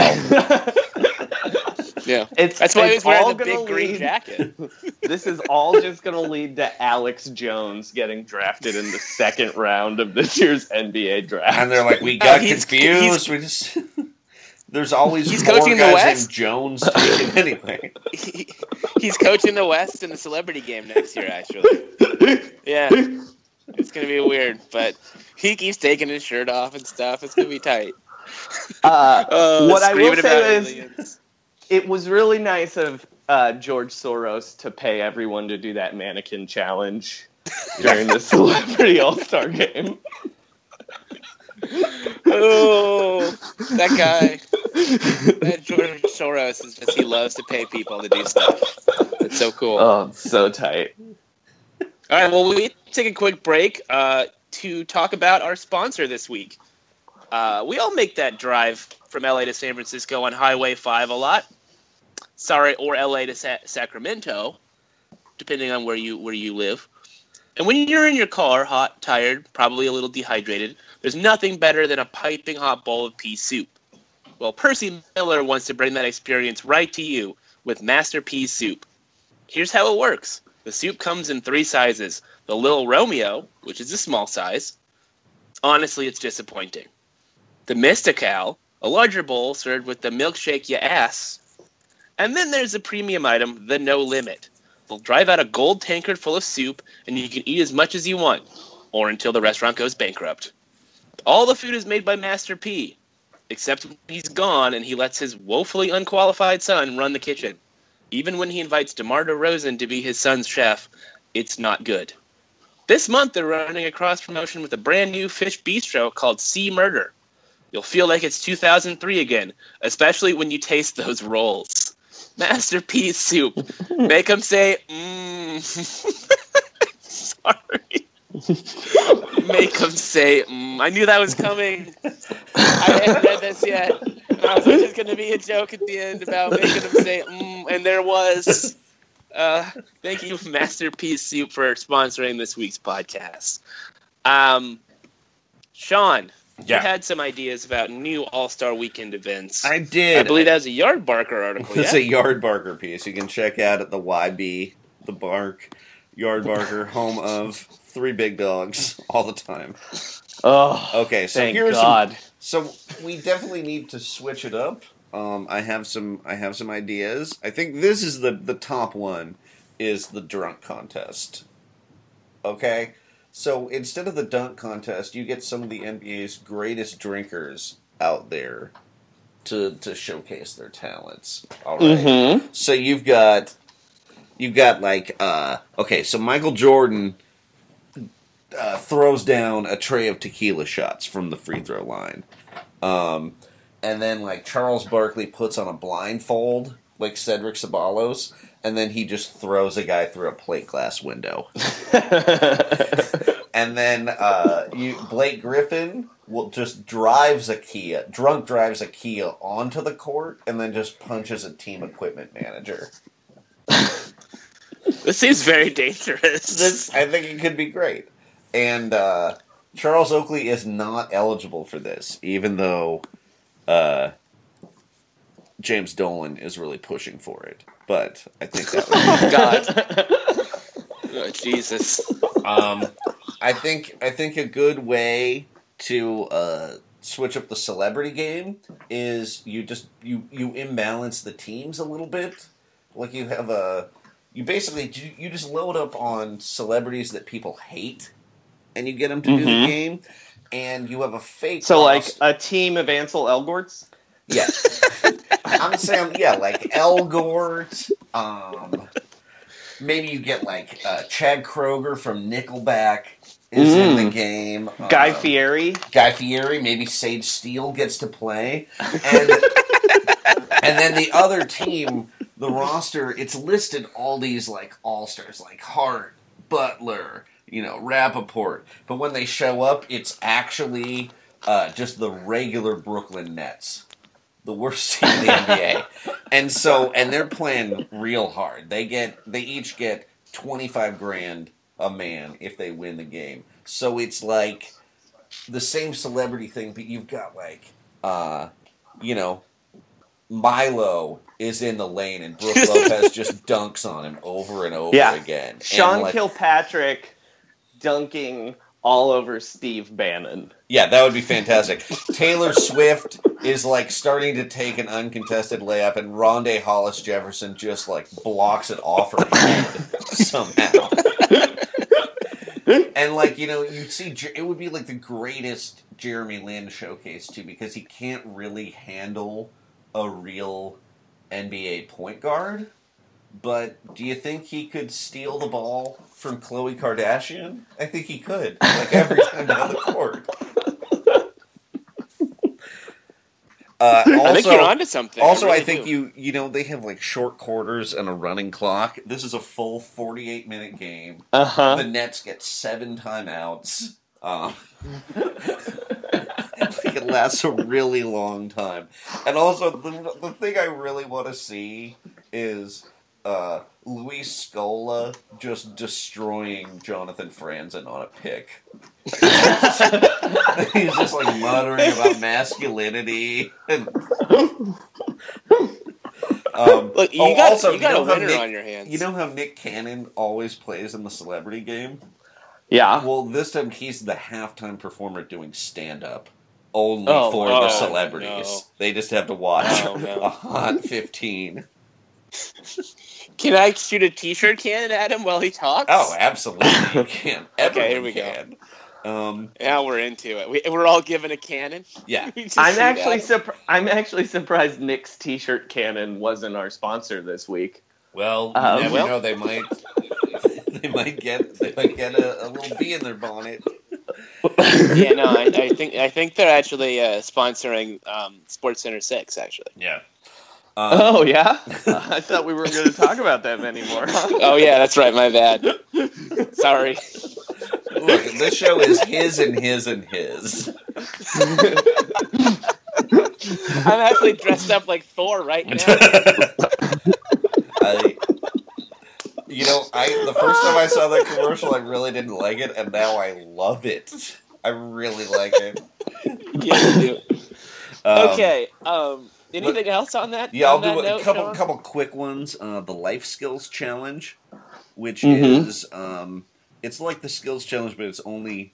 Yeah. It's, That's why it's he was wearing the big lead, green jacket. This is all just going to lead to Alex Jones getting drafted in the second round of this year's N B A draft. And they're like, we got uh, he's, confused. He's, we just... There's always he's more coaching guys the West. Named Jones to him anyway. He, he's coaching the West in the celebrity game next year, actually. Yeah. It's going to be weird, but he keeps taking his shirt off and stuff. It's going to be tight. Uh, oh, what I will say is aliens. It was really nice of uh, George Soros to pay everyone to do that mannequin challenge during the Celebrity All-Star Game. Oh, that guy. That George Soros is just, he loves to pay people to do stuff. It's so cool. Oh, so tight. All right, well, we take a quick break uh, to talk about our sponsor this week. Uh, we all make that drive from L A to San Francisco on Highway five a lot. Sorry, or L A to Sa- Sacramento, depending on where you where you live. And when you're in your car, hot, tired, probably a little dehydrated, there's nothing better than a piping hot bowl of pea soup. Well, Percy Miller wants to bring that experience right to you with Master P soup. Here's how it works. The soup comes in three sizes. The Little Romeo, which is a small size. Honestly, it's disappointing. The Mystical, a larger bowl served with the milkshake ya ass. And then there's the premium item, the No Limit. They'll drive out a gold tankard full of soup, and you can eat as much as you want, or until the restaurant goes bankrupt. All the food is made by Master P, except when he's gone and he lets his woefully unqualified son run the kitchen. Even when he invites DeMar DeRozan to be his son's chef, it's not good. This month, they're running a cross-promotion with a brand-new fish bistro called Sea Murder. You'll feel like it's two thousand three again, especially when you taste those rolls. Master P soup. Make them say, mmm. Sorry. Make them say, mm. I knew that was coming. I hadn't read this yet. I was just going to be a joke at the end about making them say, mmm, and there was. Uh, thank you, Master P Soup, for sponsoring this week's podcast. Um, Sean, yeah. you had some ideas about new All-Star Weekend events. I did. I believe that was a Yard Barker article. It's yeah? a Yard Barker piece. You can check out at the Y B, the Bark, Yard Barker, home of three big dogs all the time. Oh, okay. So thank here's God. Some, so we definitely need to switch it up. Um, I have some. I have some ideas. I think this is the the top one. Is the drunk contest? Okay. So instead of the dunk contest, you get some of the N B A's greatest drinkers out there to to showcase their talents. All right. Mm-hmm. So you've got you've got like uh, okay. So Michael Jordan. Uh, throws down a tray of tequila shots from the free throw line. Um, and then, like, Charles Barkley puts on a blindfold, like Cedric Sabalos, and then he just throws a guy through a plate glass window. And then uh, you, Blake Griffin will just drives a Kia, drunk drives a Kia onto the court, and then just punches a team equipment manager. This seems very dangerous. This, I think it could be great. And uh, Charles Oakley is not eligible for this, even though uh, James Dolan is really pushing for it. But I think that would be... God. Oh, Jesus. Um, I think I think a good way to uh, switch up the celebrity game is you just you, you imbalance the teams a little bit. Like you have a you basically you just load up on celebrities that people hate. And you get them to mm-hmm. do the game, and you have a fake. So, cost. Like a team of Ansel Elgorts. Yeah, I'm saying yeah, like Elgort. Um, maybe you get like uh, Chad Kroeger from Nickelback is mm. in the game. Um, Guy Fieri. Guy Fieri. Maybe Sage Steele gets to play, and and then the other team, the roster, it's listed all these like all stars, like Hart, Butler. You know, Rappaport. But when they show up, it's actually uh, just the regular Brooklyn Nets. The worst team in the N B A. And so, and they're playing real hard. They get, they each get twenty-five grand a man if they win the game. So it's like the same celebrity thing, but you've got like, uh, you know, Milo is in the lane and Brook Lopez just dunks on him over and over yeah. again. Sean and like, Kilpatrick dunking all over Steve Bannon. Yeah, that would be fantastic. Taylor Swift is like starting to take an uncontested layup, and Rondae Hollis Jefferson just like blocks it off her head somehow. And like, you know, you'd see it would be like the greatest Jeremy Lin showcase too, because he can't really handle a real N B A point guard. But do you think he could steal the ball from Khloe Kardashian? I think he could. Like every time down the court. Uh, also, I think you're onto something. Also, I, really I think do. you you know they have like short quarters and a running clock. This is a full forty-eight minute game. Uh-huh. The Nets get seven timeouts. Um, like it lasts a really long time. And also, the, the thing I really want to see is. Uh, Luis Scola just destroying Jonathan Franzen on a pick. He's just like muttering about masculinity. And... Um, Look, you oh, got, also, you got you know a winner Nick, on your hands. You know how Nick Cannon always plays in the celebrity game? Yeah. Well, this time he's the halftime performer doing stand-up. Only oh, for oh, the celebrities. No. They just have to watch oh, no. a hot fifteen. Can I shoot a t-shirt cannon at him while he talks? Oh, absolutely. You can. Everyone okay, here we can. go. Um, now we're into it. We, we're all given a cannon. Yeah, I'm actually surprised. I'm actually surprised Nick's T-shirt cannon wasn't our sponsor this week. Well, um, you never well. know they might. They might get. They might get a, a little bee in their bonnet. Yeah, no, I, I think I think they're actually uh, sponsoring um, SportsCenter six. Actually, yeah. Um, oh yeah, I thought we weren't going to talk about them anymore. Huh? Oh yeah, that's right. My bad. Sorry. Look, this show is his and his and his. I'm actually dressed up like Thor right now. I, you know, I the first time I saw that commercial, I really didn't like it, and now I love it. I really like it. Yeah, you do. Um, okay. Um, anything but, else on that? Yeah, on I'll that do a note, couple, couple quick ones. Uh, the Life Skills Challenge, which mm-hmm. is. Um, It's like the skills challenge, but it's only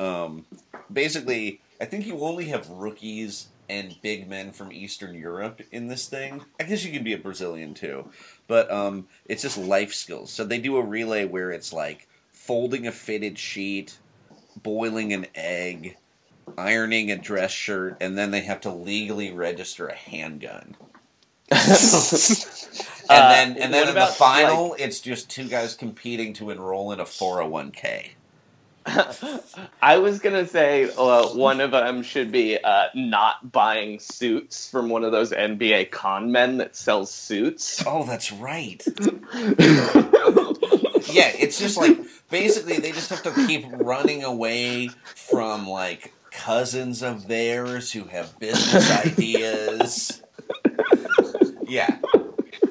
um, basically. I think you only have rookies and big men from Eastern Europe in this thing. I guess you can be a Brazilian too, but um, it's just life skills. So they do a relay where it's like folding a fitted sheet, boiling an egg, ironing a dress shirt, and then they have to legally register a handgun. And uh, then, and then in about, the final, like, it's just two guys competing to enroll in a four oh one k. I was gonna say uh, one of them should be uh, not buying suits from one of those N B A con men that sells suits. Oh, that's right. Yeah, it's just like basically they just have to keep running away from like cousins of theirs who have business ideas. Yeah.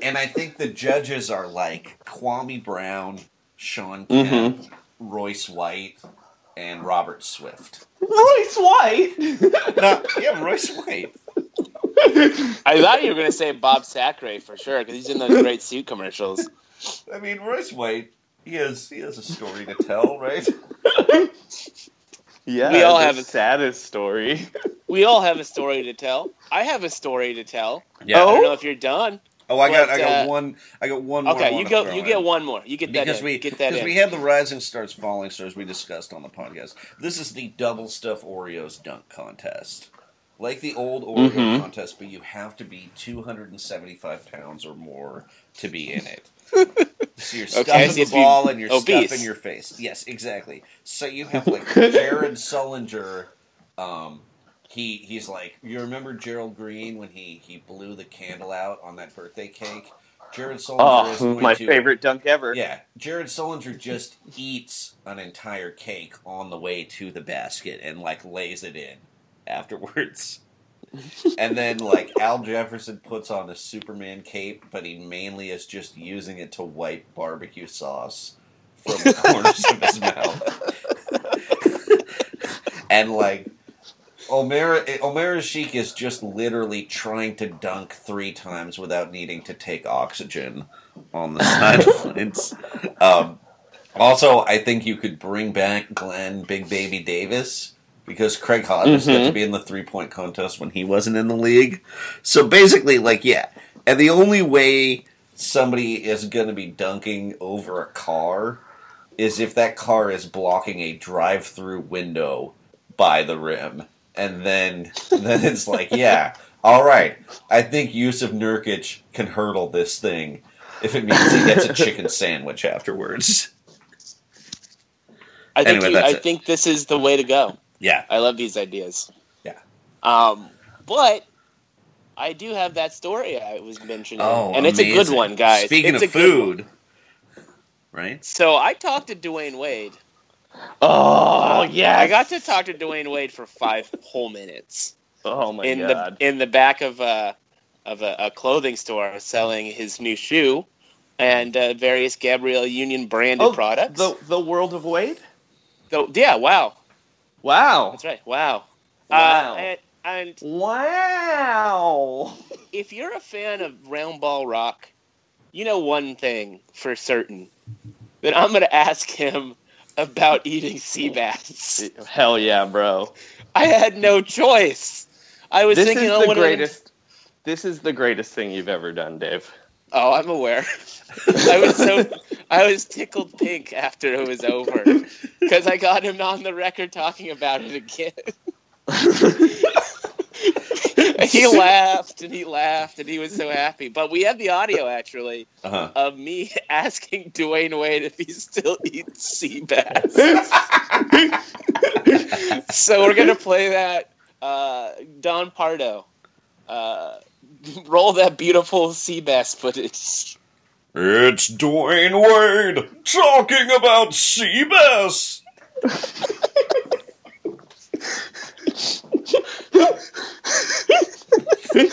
And I think the judges are like Kwame Brown, Sean Kemp, mm-hmm. Royce White, and Robert Swift. Royce White? No, yeah, Royce White. I thought you were going to say Bob Sacre for sure, because he's in those great suit commercials. I mean, Royce White, he has, he has a story to tell, right? Yeah, we all have a saddest story. We all have a story to tell. I have a story to tell. Yeah. Oh? I don't know if you're done. Oh, I but, got, I got uh, one, I got one more. Okay, you go, you in. get one more. You get that because in. we get that because in. we had the rising stars, falling stars we discussed on the podcast. This is the double stuff Oreos dunk contest, like the old Oreo mm-hmm. contest, but you have to be two hundred and seventy-five pounds or more to be in it. So you're stuffing okay, so the ball and you're obese. stuffing your face. Yes, exactly. So you have like Jared Sullinger. Um, He he's like, you remember Gerald Green when he, he blew the candle out on that birthday cake? Jared Sullinger oh, is going my to, favorite dunk ever. Yeah, Jared Sullinger just eats an entire cake on the way to the basket and like lays it in afterwards. And then like Al Jefferson puts on a Superman cape, but he mainly is just using it to wipe barbecue sauce from the corners of his mouth. And like. Omer Sheik is just literally trying to dunk three times without needing to take oxygen on the sidelines. Um, also, I think you could bring back Glenn Big Baby Davis because Craig Hodges mm-hmm. had to be in the three-point contest when he wasn't in the league. So basically, like, yeah. And the only way somebody is going to be dunking over a car is if that car is blocking a drive-through window by the rim. And then, then it's like, yeah, all right. I think Yusuf Nurkic can hurdle this thing if it means he gets a chicken sandwich afterwards. I think anyway, you, I it. think this is the way to go. Yeah, I love these ideas. Yeah, um, but I do have that story I was mentioning, oh, and it's amazing. a good one, guys. Speaking it's of food, right? So I talked to Dwyane Wade. Oh, yeah. I got to talk to Dwyane Wade for five whole minutes. Oh, my in God. The, in the back of, a, of a, a clothing store selling his new shoe and uh, various Gabrielle Union branded oh, products. The, the World of Wade? The, yeah, wow. Wow. That's right, wow. Wow. Uh, and, and wow. If you're a fan of Round Ball Rock, you know one thing for certain, that I'm going to ask him about eating sea bass. Hell yeah, bro. I had no choice. I was this thinking, is oh, the greatest, this is the greatest thing you've ever done, Dave. Oh, I'm aware. I was so I was tickled pink after it was over because I got him on the record talking about it again. He laughed and he laughed and he was so happy. But we have the audio actually uh-huh. of me asking Dwyane Wade if he still eats sea bass. So we're gonna play that. Uh, Don Pardo, uh, roll that beautiful sea bass footage. It's Dwyane Wade talking about sea bass. There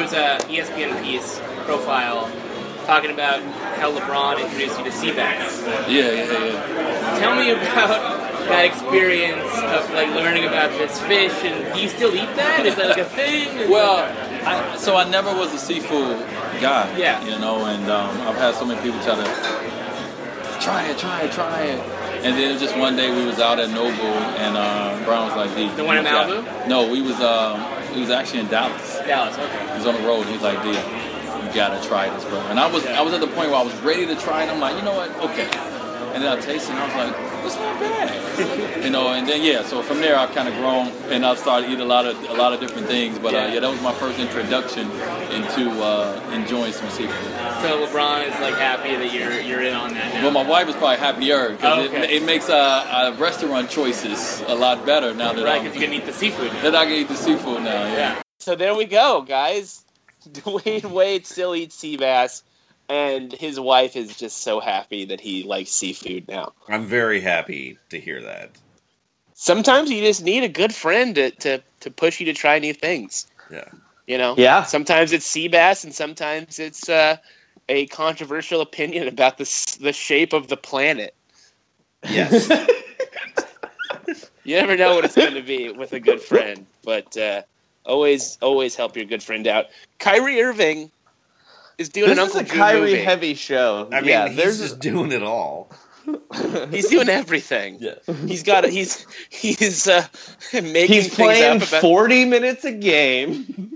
was a E S P N piece profile talking about how LeBron introduced you to sea bass. Yeah, yeah, yeah. Tell me about that experience of like learning about this fish, and do you still eat that? Is that like a thing? Well, I, so I never was a seafood guy, yeah. you know, and um, I've had so many people try to try it, try it, try it, and then just one day we was out at Noble, and uh, Brown was like, D, the one in Malibu? Got, no, we was um, we was actually in Dallas. Dallas, okay. He was on the road. He was like, D, you gotta try this, bro. And I was yeah. I was at the point where I was ready to try it. I'm like, you know what? Okay. And then I tasted, and I was like, "It's not bad," you know. And then yeah, so from there I've kind of grown, and I've started to eat a lot of a lot of different things. But yeah, uh, yeah that was my first introduction into uh, enjoying some seafood. So LeBron is like happy that you're you're in on that now. Well, my wife is probably happier because oh, okay. it, it makes uh, uh, restaurant choices a lot better now that right, because you can eat the seafood. Now. That I can eat the seafood now. Yeah. yeah. So there we go, guys. Dwyane Wade still eats sea bass. And his wife is just so happy that he likes seafood now. I'm very happy to hear that. Sometimes you just need a good friend to, to, to push you to try new things. Yeah. You know? Yeah. Sometimes it's sea bass, and sometimes it's uh, a controversial opinion about the, the shape of the planet. Yes. You never know what it's going to be with a good friend. But uh, always, always help your good friend out. Kyrie Irving... Is doing this an Uncle is a Drew Kyrie movie. Heavy show. I mean, yeah, he's there's just a... doing it all. He's doing everything. Yeah. He's got. A, he's he's uh, making. He's playing things up about... forty minutes a game.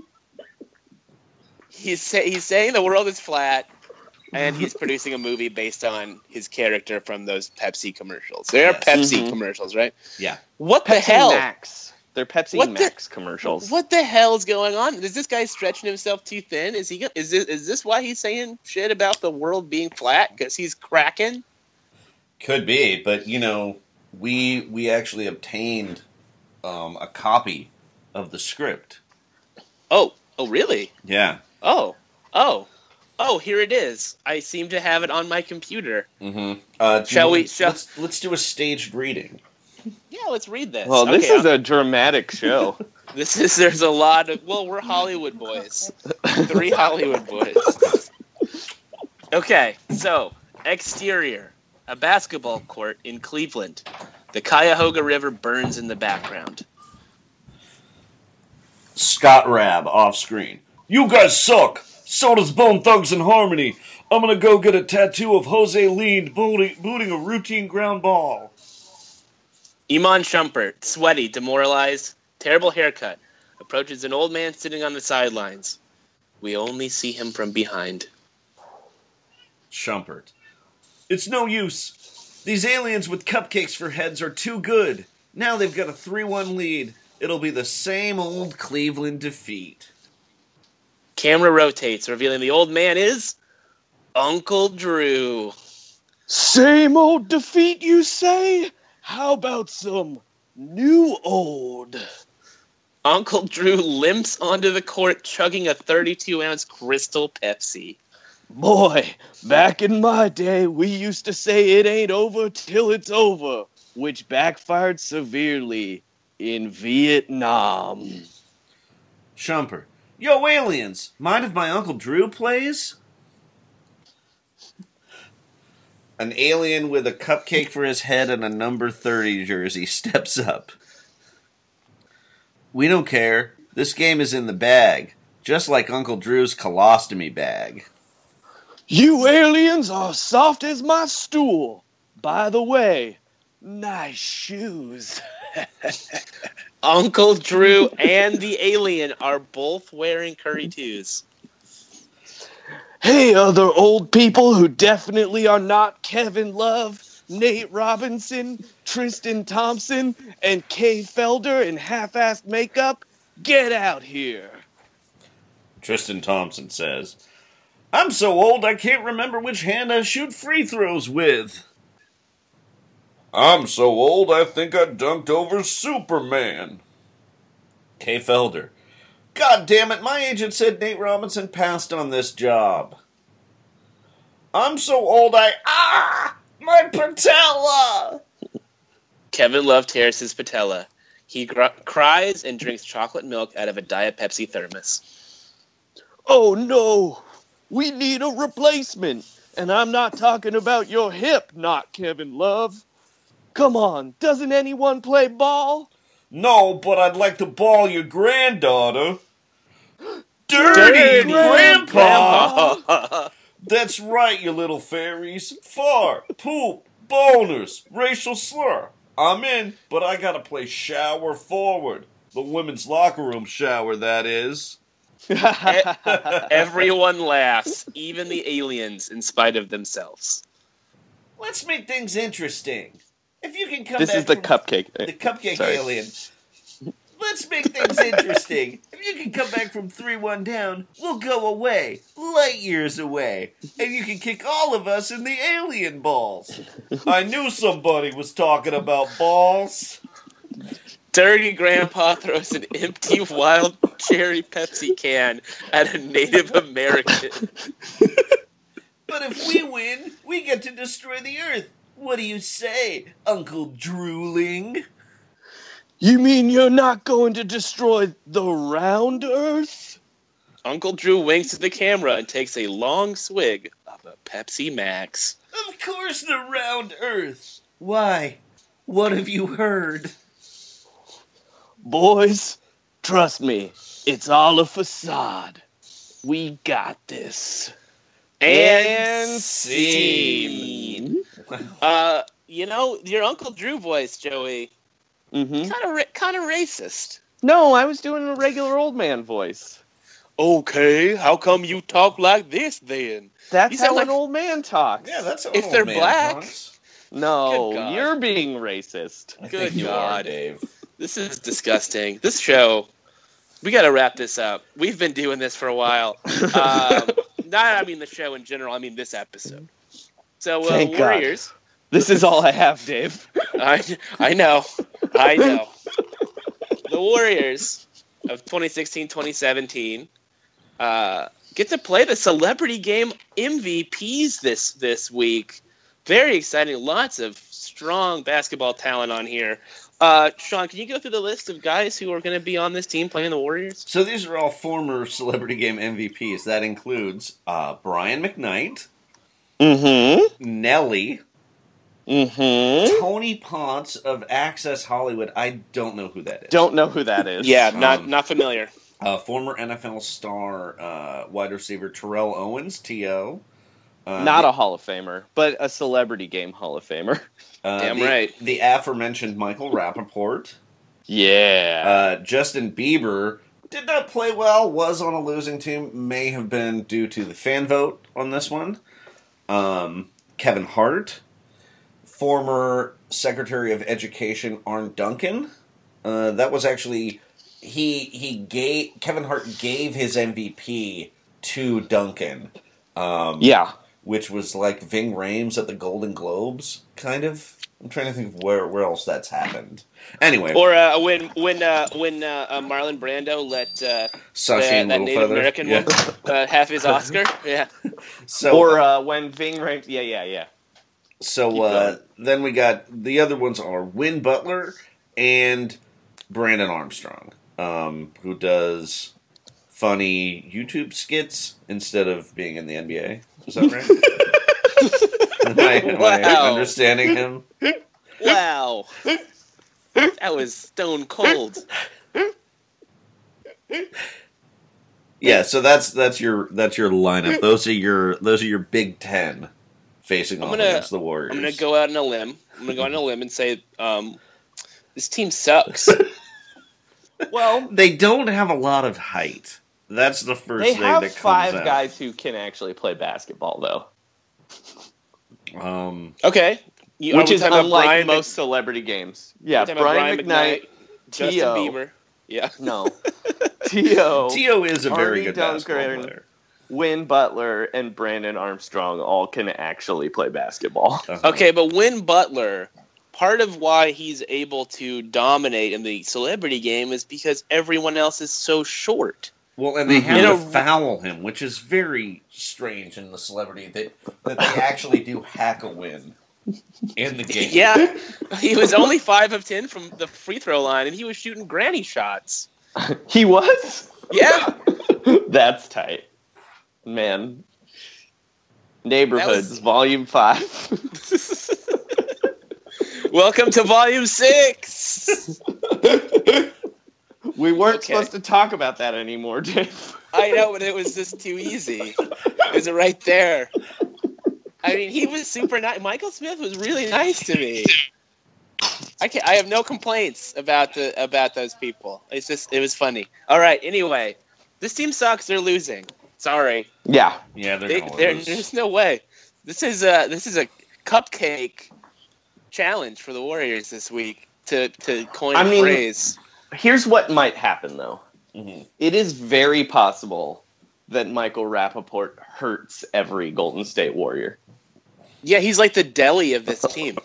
He's say, he's saying the world is flat, and he's producing a movie based on his character from those Pepsi commercials. They're yes. Pepsi mm-hmm. commercials, right? Yeah. What Pepsi the hell? Max. They're Pepsi what Max the, commercials. What the hell's going on? Is this guy stretching himself too thin? Is he? Is this? Is this why he's saying shit about the world being flat? Because he's cracking. Could be, but you know, we we actually obtained um, a copy of the script. Oh! Oh, really? Yeah. Oh! Oh! Oh! Here it is. I seem to have it on my computer. Mm-hmm. Uh, shall we? we shall... Let's let's do a staged reading. Yeah, let's read this. Well, this okay, is I'm... a dramatic show. This is, there's a lot of, well, we're Hollywood boys. Three Hollywood boys. Okay, so, exterior. A basketball court in Cleveland. The Cuyahoga River burns in the background. Scott Rabb, off screen. You guys suck! So does Bone Thugs and Harmony. I'm gonna go get a tattoo of Jose Lean booting, booting a routine ground ball. Iman Shumpert, sweaty, demoralized, terrible haircut, approaches an old man sitting on the sidelines. We only see him from behind. Shumpert. It's no use. These aliens with cupcakes for heads are too good. Now they've got a three one lead. It'll be the same old Cleveland defeat. Camera rotates, revealing the old man is... Uncle Drew. Same old defeat, you say? How about some new old? Uncle Drew limps onto the court, chugging a thirty-two ounce Crystal Pepsi. Boy, back in my day, we used to say it ain't over till it's over, which backfired severely in Vietnam. Shumper. Yo, aliens, mind if my Uncle Drew plays? An alien with a cupcake for his head and a number thirty jersey steps up. We don't care. This game is in the bag, just like Uncle Drew's colostomy bag. You aliens are soft as my stool. By the way, nice shoes. Uncle Drew and the alien are both wearing curry twos. hey, other old people who definitely are not Kevin Love, Nate Robinson, Tristan Thompson, and Kay Felder in half-assed makeup, get out here. Tristan Thompson says, I'm so old I can't remember which hand I shoot free throws with. I'm so old I think I dunked over Superman. Kay Felder, God damn it, my agent said Nate Robinson passed on this job. I'm so old I... Ah! My patella! Kevin Love tears his patella. He gr- cries and drinks chocolate milk out of a Diet Pepsi thermos. Oh no! We need a replacement! And I'm not talking about your hip, not Kevin Love. Come on, doesn't anyone play ball? No, but I'd like to ball your granddaughter. Dirty, Dirty Grandpa! grandpa. That's right, you little fairies. Fart, poop, boners, racial slur. I'm in, but I gotta play shower forward. The women's locker room shower, that is. Everyone laughs, even the aliens, in spite of themselves. Let's make things interesting. If you can come this back is the cupcake. The cupcake Sorry. alien. Let's make things interesting. If you can come back from three one down, we'll go away, light years away, and you can kick all of us in the alien balls. I knew somebody was talking about balls. Dirty Grandpa throws an empty wild cherry Pepsi can at a Native American. But if we win, we get to destroy the earth. What do you say, Uncle Drooling? You mean you're not going to destroy the round earth? Uncle Drew winks at the camera and takes a long swig of a Pepsi Max. Of course the round earth. Why? What have you heard? Boys, trust me, it's all a facade. We got this. And, and scene. scene. Uh, you know, your Uncle Drew voice, Joey... Mm-hmm. Kind of ra- kind of racist. No, I was doing a regular old man voice. Okay, how come you talk like this then? That's how like... an old man talks. Yeah, that's how if an old they're man black. Talks. No, you're being racist. I Good think God, you are, Dave. This is disgusting. This show, we got to wrap this up. We've been doing this for a while. um, not, I mean the show in general. I mean this episode. So, uh, Thank Warriors. God. This is all I have, Dave. I I know. I know. The Warriors of twenty sixteen twenty seventeen uh, get to play the Celebrity Game M V Ps this, this week. Very exciting. Lots of strong basketball talent on here. Uh, Sean, can you go through the list of guys who are going to be on this team playing the Warriors? So these are all former Celebrity Game M V Ps. That includes uh, Brian McKnight. Mm-hmm. Nelly. Mm-hmm. Tony Ponce of Access Hollywood. I don't know who that is. Don't know who that is. yeah, not um, not familiar. Uh, former N F L star, uh, wide receiver Terrell Owens, T O Uh, not a Hall of Famer, but a Celebrity Game Hall of Famer. Uh, Damn the, right. The aforementioned Michael Rappaport. Yeah. Uh, Justin Bieber did not play well, was on a losing team, may have been due to the fan vote on this one. Um, Kevin Hart. Former Secretary of Education Arne Duncan. Uh, that was actually he. He gave Kevin Hart gave his M V P to Duncan. Um, yeah, which was like Ving Rhames at the Golden Globes, kind of. I'm trying to think of where, where else that's happened. Anyway, or uh, when when uh, when uh, uh, Marlon Brando let uh, Sasha the, that Native Feather. American yeah. one uh, have his Oscar. Yeah. So or uh, when Ving Rhames. Yeah, yeah, yeah. So uh, then we got the other ones are Win Butler and Brandon Armstrong, um, who does funny YouTube skits instead of being in the N B A. Is that right? am I, am wow. I understanding him? Wow. That was stone cold. Yeah, so that's that's your that's your lineup. Those are your those are your Big Ten. Facing off against the Warriors. I'm going to go out on a limb. I'm going to go out on a limb and say, um, this team sucks. Well, they don't have a lot of height. That's the first they thing that comes out. They have five guys who can actually play basketball, though. Um, okay. You, which is unlike Brian most Mc... celebrity games. Yeah, Brian, Brian McKnight, McKnight Justin Bieber. Yeah. No. T O T O is a very good basketball player. Win Butler and Brandon Armstrong all can actually play basketball. Uh-huh. Okay, but Win Butler, part of why he's able to dominate in the celebrity game is because everyone else is so short. Well, and they have It'll, to foul him, which is very strange in the celebrity, that, that they actually do hack a win in the game. Yeah, he was only five of ten from the free throw line, and he was shooting granny shots. He was? Yeah. That's tight. Man. Neighborhoods, was... Volume five. Welcome to Volume six. We weren't okay. supposed to talk about that anymore, Dave. I know, but it was just too easy. It was right there. I mean, he was super nice. Michael Smith was really nice to me. I can't, I have no complaints about the about those people. It's just it was funny. All right. Anyway, this team sucks. They're losing. Sorry. Yeah. Yeah. They're, they, gonna they're lose. There's no way. This is a this is a cupcake challenge for the Warriors this week. To to coin I a mean, phrase. Here's what might happen, though. Mm-hmm. It is very possible that Michael Rappaport hurts every Golden State Warrior. Yeah, he's like the Deli of this team.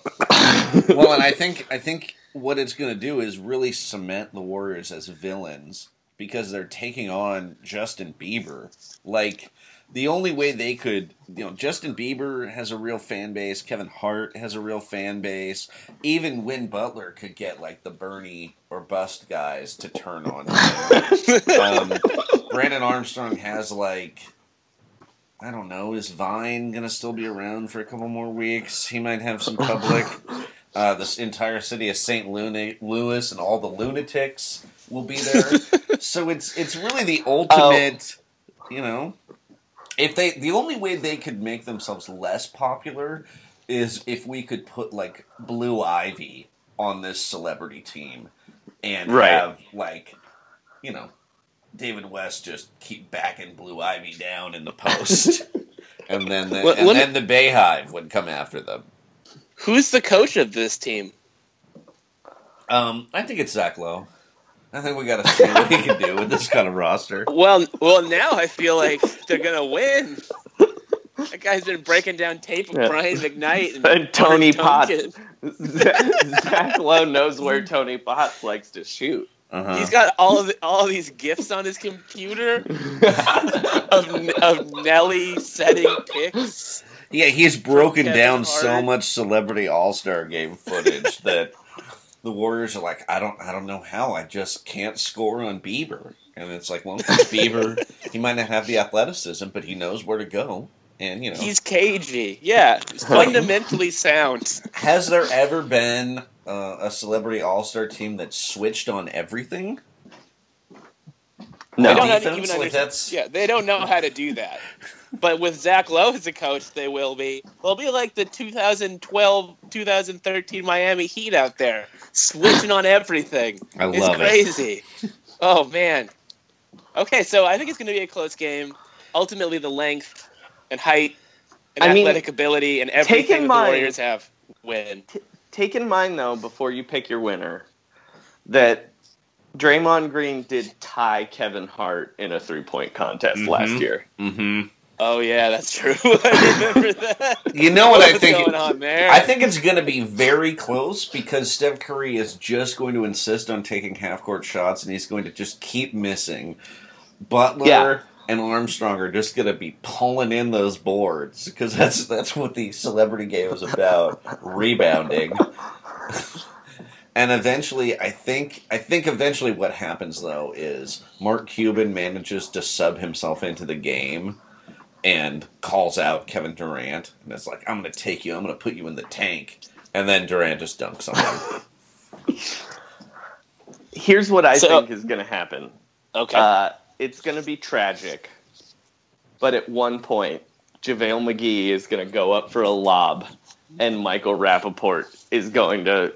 Well, and I think I think what it's going to do is really cement the Warriors as villains because they're taking on Justin Bieber. Like, the only way they could, you know, Justin Bieber has a real fan base. Kevin Hart has a real fan base. Even Win Butler could get, like, the Bernie or Bust guys to turn on him. um, Brandon Armstrong has, like, I don't know, is Vine going to still be around for a couple more weeks? He might have some public. Uh, this entire city of Saint Louis and all the lunatics will be there. So it's it's really the ultimate, oh. you know... If they, the only way they could make themselves less popular is if we could put like Blue Ivy on this celebrity team and right. have like, you know, David West just keep backing Blue Ivy down in the post, and then the, what, and what, then the Bayhive would come after them. Who's the coach of this team? Um, I think it's Zach Lowe. I think we got to see what he can do with this kind of roster. Well, well, now I feel like they're gonna win. That guy's been breaking down tape of yeah. Brian McKnight and, and Tony Parker Potts. Zach Lowe knows where Tony Potts likes to shoot. Uh-huh. He's got all of the, all of these gifs on his computer of of Nelly setting picks. Yeah, he's broken down Hart. so much Celebrity All-Star Game footage that. The Warriors are like, I don't I don't know how. I just can't score on Bieber. And it's like, well, Bieber, he might not have the athleticism, but he knows where to go. And, you know. He's cagey. Yeah. Fundamentally sound. Has there ever been uh, a celebrity all-star team that switched on everything? No. They don't Defense, even like that's... Yeah, they don't know how to do that. But with Zach Lowe as a coach, they will be. They'll be like the twenty twelve, twenty thirteen Miami Heat out there, switching on everything. I love it. It's crazy. It. Oh, man. Okay, so I think it's going to be a close game. Ultimately, the length and height and I athletic mean, ability and everything that mind, the Warriors have win. T- take in mind, though, before you pick your winner, that Draymond Green did tie Kevin Hart in a three-point contest mm-hmm. last year. Mm-hmm. Oh, yeah, that's true. I remember that. You know what What's I think? Going on there? I think it's going to be very close because Steph Curry is just going to insist on taking half-court shots, and he's going to just keep missing. Butler yeah. and Armstrong are just going to be pulling in those boards because that's, that's what the celebrity game is about, rebounding. And eventually, I think I think eventually what happens, though, is Mark Cuban manages to sub himself into the game and calls out Kevin Durant. And it's like, I'm going to take you. I'm going to put you in the tank. And then Durant just dunks on him. Here's what I so, think is going to happen. Okay, uh, it's going to be tragic. But at one point, JaVale McGee is going to go up for a lob. And Michael Rappaport is going to...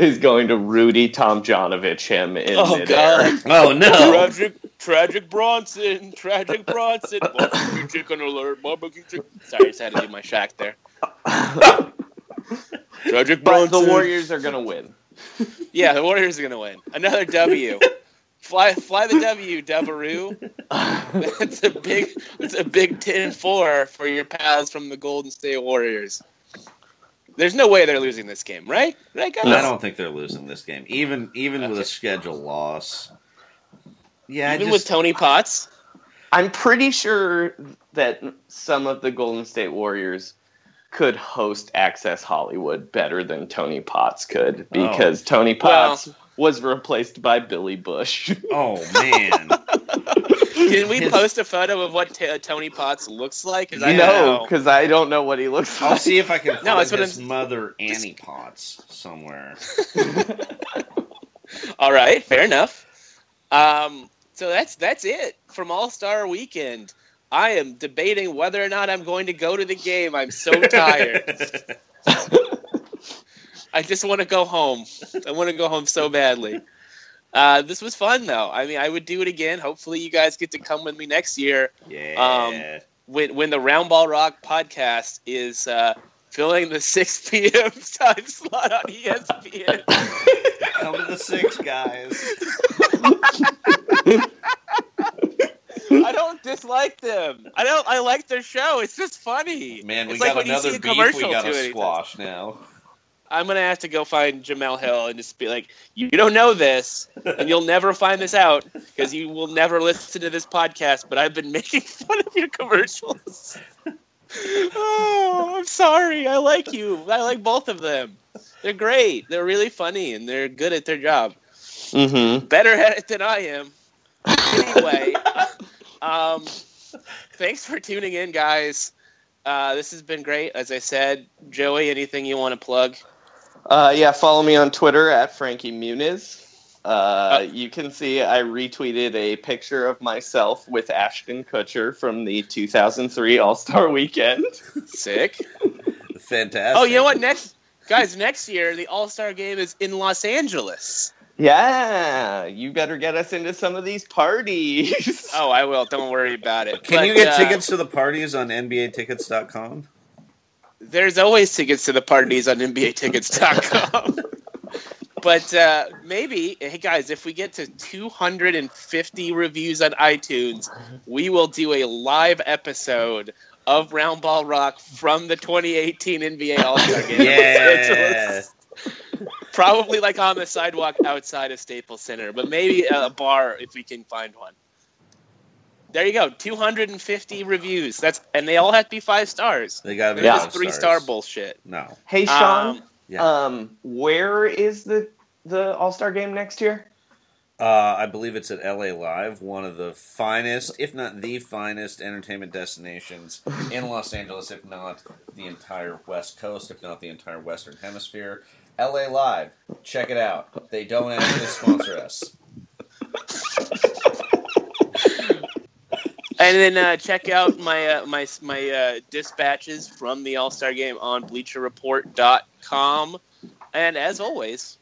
is going to Rudy Tomjanovich him in oh, midair. God. Oh, no. Roger Tragic Bronson, Tragic Bronson, barbecue chicken alert, barbecue chicken. Sorry, I just had to leave my shack there. Tragic Bronson. But the Warriors are going to win. Yeah, the Warriors are going to win. Another W. Fly fly the W, Devereux. That's a big that's a big ten four for your pals from the Golden State Warriors. There's no way they're losing this game, right? right guys? I don't think they're losing this game, even even okay. with a schedule loss. Yeah, even I just, with Tony Potts? I'm pretty sure that some of the Golden State Warriors could host Access Hollywood better than Tony Potts could, because oh. Tony Potts well, was replaced by Billy Bush. Oh, man. Can we post a photo of what t- Tony Potts looks like? I no, because I don't know what he looks like. I'll see if I can find no, his mother, Annie Potts, somewhere. All right, fair enough. Um, so that's that's it from All-Star Weekend. I am debating whether or not I'm going to go to the game. I'm so tired. I just want to go home. I want to go home so badly. Uh, this was fun, though. I mean, I would do it again. Hopefully you guys get to come with me next year. Yeah. Um, when, when the Round Ball Rock podcast is uh, filling the six p.m. time slot on E S P N. Come to the six, guys. I don't dislike them. I don't. I like their show. It's just funny. Man, we it's got like another beef we got to squash now. I'm going to have to go find Jamel Hill and just be like, you don't know this, and you'll never find this out, because you will never listen to this podcast, but I've been making fun of your commercials. Oh, I'm sorry. I like you. I like both of them. They're great. They're really funny, and they're good at their job. Mm-hmm. Better at it than I am. Anyway, um, thanks for tuning in, guys. Uh, this has been great. As I said, Joey, anything you want to plug? Uh, yeah, follow me on Twitter at Frankie Muniz. Uh, oh. You can see I retweeted a picture of myself with Ashton Kutcher from the two thousand three All-Star Weekend. Sick. Fantastic. Oh, you know what? Next, guys, next year, the All-Star game is in Los Angeles. Yeah, you better get us into some of these parties. Oh, I will. Don't worry about it. Can but, you get uh, tickets to the parties on N B A tickets dot com? There's always tickets to the parties on N B A tickets dot com. But uh, maybe, hey guys, if we get to two hundred fifty reviews on iTunes, we will do a live episode of Round Ball Rock from the twenty eighteen N B A All-Star Game. Yeah. Probably like on the sidewalk outside of Staples Center, but maybe a bar if we can find one. There you go, two hundred fifty reviews. That's and they all have to be five stars. They got to be yeah. three star bullshit. No. Hey Sean, um, yeah. um, where is the the All Star Game next year? Uh, I believe it's at L A Live, one of the finest, if not the finest, entertainment destinations in Los Angeles, if not the entire West Coast, if not the entire Western Hemisphere. L A Live. Check it out. They don't actually sponsor us. And then uh, check out my uh, my my uh, dispatches from the All-Star Game on Bleacher Report dot com. And as always,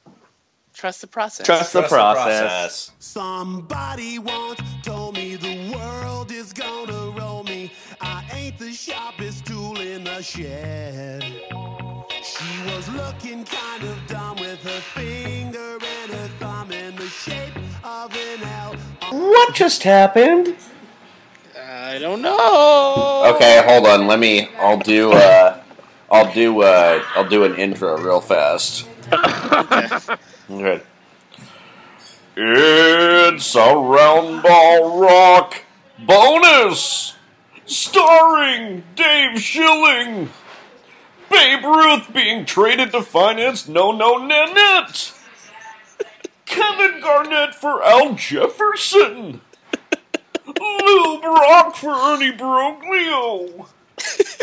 trust the process. Trust the, trust process. the process. Somebody once told me the world is gonna roll me. I ain't the sharpest tool in the shed. She was looking kind of dumb with her finger and her thumb in the shape of an L. What just happened? I don't know. Okay, hold on. Let me. I'll do. Uh, I'll do. Uh, I'll do an intro real fast. Good. It's a Round Ball Rock bonus, starring Dave Schilling. Babe Ruth being traded to finance No No Nanette. Kevin Garnett for Al Jefferson. Lou Brock for Ernie Broglio.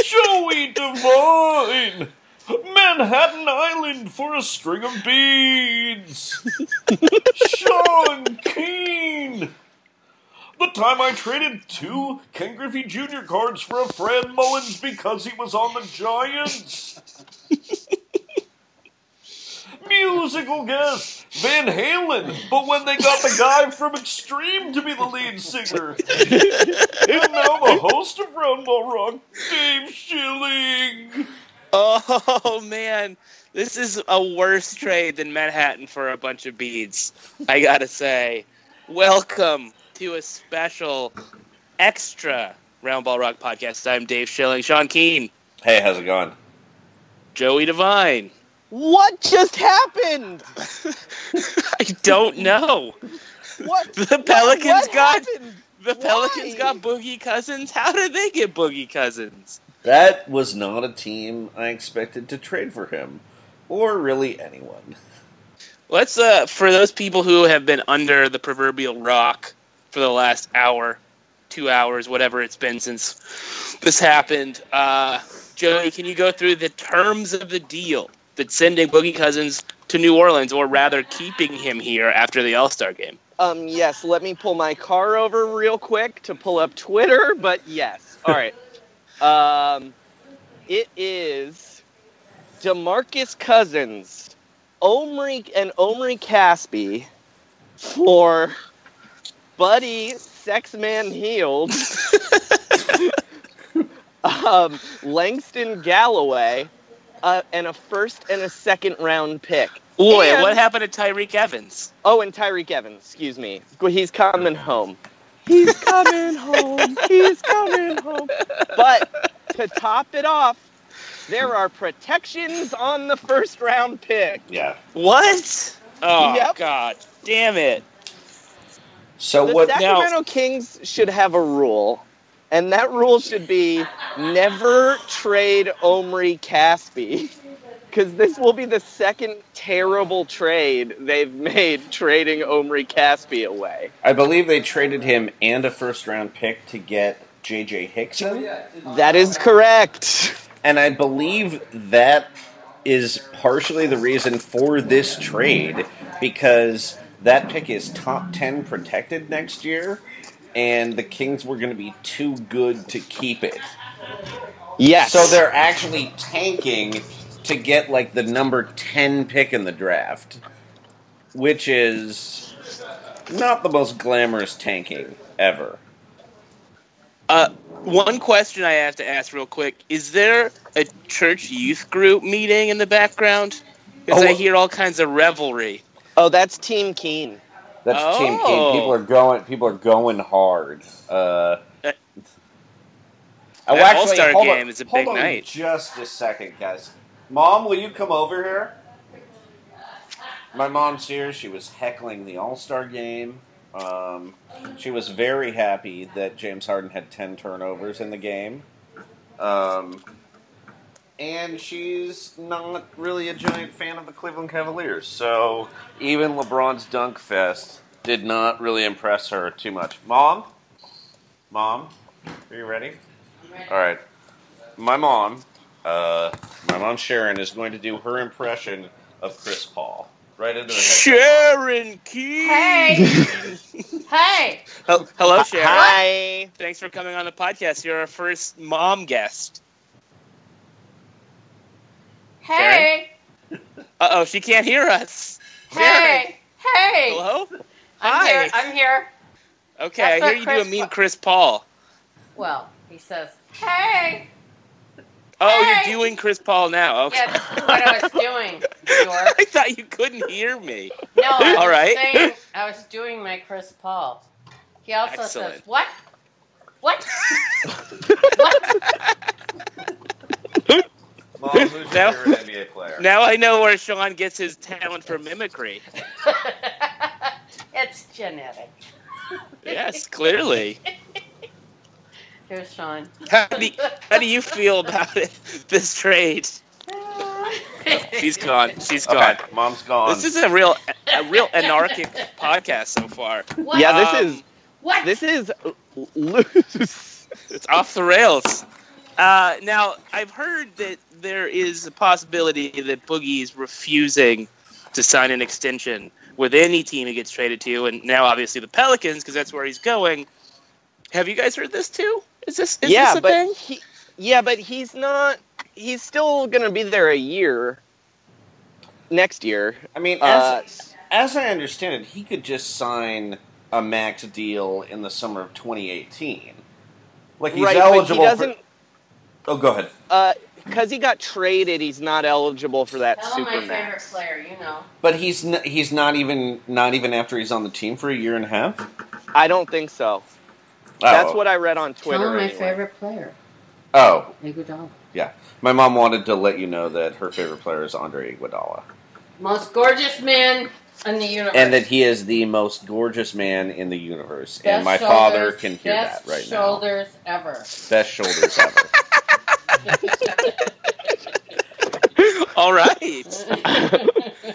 Joey Devine. Manhattan Island for a string of beads. Sean Keane. The time I traded two Ken Griffey Junior cards for a Fran Mullins because he was on the Giants. Musical guest, Van Halen, but when they got the guy from Extreme to be the lead singer. And now the host of Roundball Rock, Dave Schilling. Oh, man. This is a worse trade than Manhattan for a bunch of beads, I gotta say. Welcome to a special extra Roundball Rock podcast. I'm Dave Schilling. Sean Keane. Hey, how's it going? Joey Devine. What just happened? I don't know. What the Pelicans what, what got? Happened? The Pelicans Why? got Boogie Cousins. How did they get Boogie Cousins? That was not a team I expected to trade for him, or really anyone. Let's uh, for those people who have been under the proverbial rock for the last hour, two hours, whatever it's been since this happened. Uh, Joey, can you go through the terms of the deal that's sending Boogie Cousins to New Orleans, or rather keeping him here after the All-Star game? Um, yes, let me pull my car over real quick to pull up Twitter, but yes. All right. um, it is DeMarcus Cousins, Omri and Omri Caspi for Buddy Sexman Heald, um, Langston Galloway, Uh, and a first and a second round pick. Boy, and, what happened to Tyreek Evans? Oh, and Tyreek Evans, excuse me. He's coming home. He's coming home. He's coming home. But to top it off, there are protections on the first round pick. Yeah. What? Oh, yep. God damn it. So the what now? The Sacramento Kings should have a rule. And that rule should be never trade Omri Caspi, because this will be the second terrible trade they've made, trading Omri Caspi away. I believe they traded him and a first-round pick to get J J Hickson. That is correct. And I believe that is partially the reason for this trade, because that pick is top ten protected next year. And the Kings were going to be too good to keep it. Yes. So they're actually tanking to get, like, the number ten pick in the draft, which is not the most glamorous tanking ever. Uh, one question I have to ask real quick. Is there a church youth group meeting in the background? Because oh, I hear all kinds of revelry. Oh, that's Team Keene. That's oh. Team Keene. People are going. People are going hard. Uh, that oh, actually, All-Star game on, is a big on night. Just a second, guys. Mom, will you come over here? My mom's here. She was heckling the All-Star game. Um, she was very happy that James Harden had ten turnovers in the game. Um, And she's not really a giant fan of the Cleveland Cavaliers, so even LeBron's dunk fest did not really impress her too much. Mom? Mom? Are you ready? I'm ready. All right. My mom, uh, my mom Sharon, is going to do her impression of Chris Paul. Right into the head. Sharon Keane! Hey! Hey! Oh, hello, Sharon. Hi! Thanks for coming on the podcast. You're our first mom guest. Hey! Uh-oh, she can't hear us. Hey! Sharon. Hey! Hello? I'm Hi. Here. I'm here. Okay, That's I hear you Chris do a mean pa- Chris Paul. Well, he says, hey! Oh, hey. You're doing Chris Paul now. Okay. Yeah, this is what I was doing, York. I thought you couldn't hear me. No, I was All right. saying I was doing my Chris Paul. He also Excellent. says, what? What? What? Mom, who's now, your favorite N B A player? Now I know where Sean gets his talent for mimicry. It's genetic. Yes, clearly. Here's Sean. How do you, how do you feel about it, this trade? She's gone. She's gone. Okay, Mom's gone. This is a real, a real anarchic podcast so far. What? Yeah, this um, is. What? This is loose. It's off the rails. Uh, now, I've heard that there is a possibility that Boogie is refusing to sign an extension with any team he gets traded to, and now obviously the Pelicans, because that's where he's going. Have you guys heard this too? Is this is yeah, this a but thing? He, yeah, but he's not. He's still going to be there a year. Next year, I mean, uh, as, as I understand it, he could just sign a max deal in the summer of twenty eighteen. Like, he's right, eligible he for... Oh, go ahead. Uh, because he got traded, he's not eligible for that Tell super him my favorite max. Player, you know. But he's n- he's not even not even after he's on the team for a year and a half? I don't think so. Oh. That's what I read on Twitter. Tell him my anyway. favorite player. Oh. Iguodala. Yeah. My mom wanted to let you know that her favorite player is Andre Iguodala. Most gorgeous man in the universe. And that he is the most gorgeous man in the universe. Best and my shoulders, father can hear that right shoulders now. Best shoulders ever. Best shoulders ever. All right.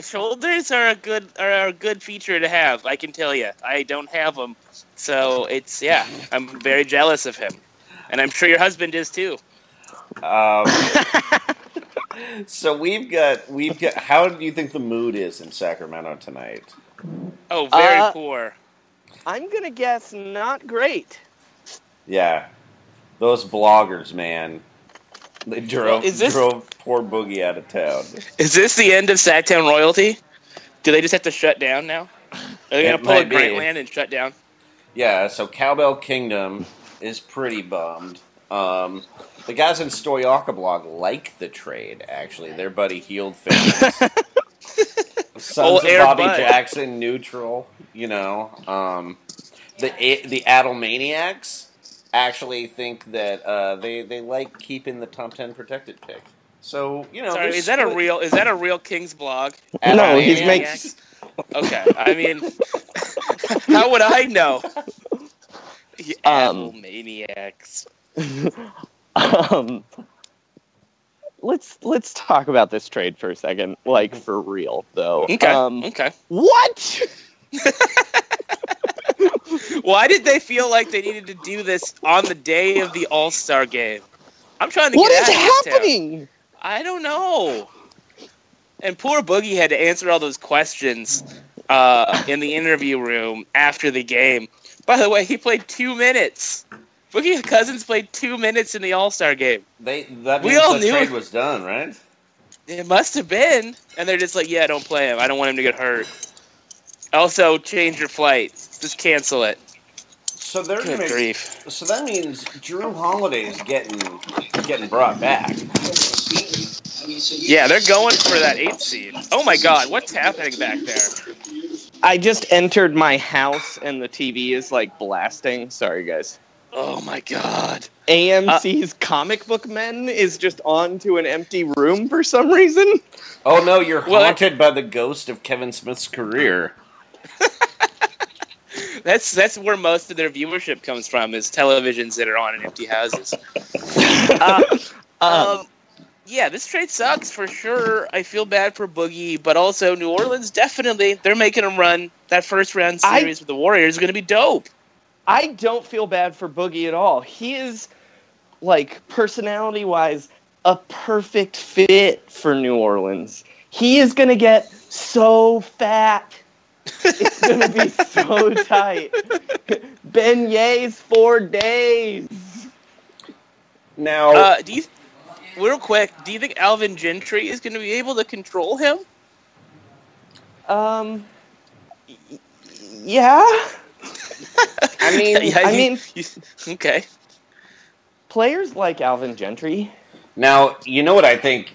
Shoulders are a good are a good feature to have, I can tell you. I don't have them. So it's, yeah, I'm very jealous of him. And I'm sure your husband is too. Um, so we've got we've got. How do you think the mood is in Sacramento tonight? Oh, very uh, poor. I'm gonna guess not great. Yeah, those bloggers, man. They drove is this, drove poor Boogie out of town. Is this the end of Sacktown royalty? Do they just have to shut down now? Are they gonna pull a Grantland and shut down? Yeah. So Cowbell Kingdom is pretty bummed. Um, the guys in Stoyaka blog like the trade, actually. Their buddy Heald fans. Sons of Bobby Bud. Jackson, neutral, you know. Um, the a- the Adelmaniacs actually think that uh, they they like keeping the top ten protected pick. So, you know. Sorry, is split. that a real is that a real Kings blog? No, he makes. Okay, I mean, how would I know? The Adelmaniacs. um, let's let's talk about this trade for a second, like for real, though. Okay. Um, okay. What? Why did they feel like they needed to do this on the day of the All-Star game? I'm trying to. What get is out happening? Of I don't know. And poor Boogie had to answer all those questions uh, in the interview room after the game. By the way, he played two minutes. Boogie Cousins played two minutes in the All-Star game. They that means we all the knew trade it was done, right? It must have been. And they're just like, yeah, don't play him. I don't want him to get hurt. Also, change your flight. Just cancel it. So they're Good make, grief. So that means Drew Holiday is getting getting brought back. Yeah, they're going for that eight seed. Oh my God, what's happening back there? I just entered my house and the T V is like blasting. Sorry, guys. Oh, my God. A M C's uh, Comic Book Men is just on to an empty room for some reason. Oh, no, you're well, haunted by the ghost of Kevin Smith's career. that's that's where most of their viewership comes from, is televisions that are on in empty houses. uh, um, yeah, this trade sucks for sure. I feel bad for Boogie, but also New Orleans, definitely. They're making a run. That first round series I, with the Warriors is going to be dope. I don't feel bad for Boogie at all. He is, like, personality-wise, a perfect fit for New Orleans. He is going to get so fat. It's going to be so tight. Beignets for days. Now, uh, do you, real quick, do you think Alvin Gentry is going to be able to control him? Um, yeah. I mean, yeah, I you, mean, you, okay. Players like Alvin Gentry. Now, you know what I think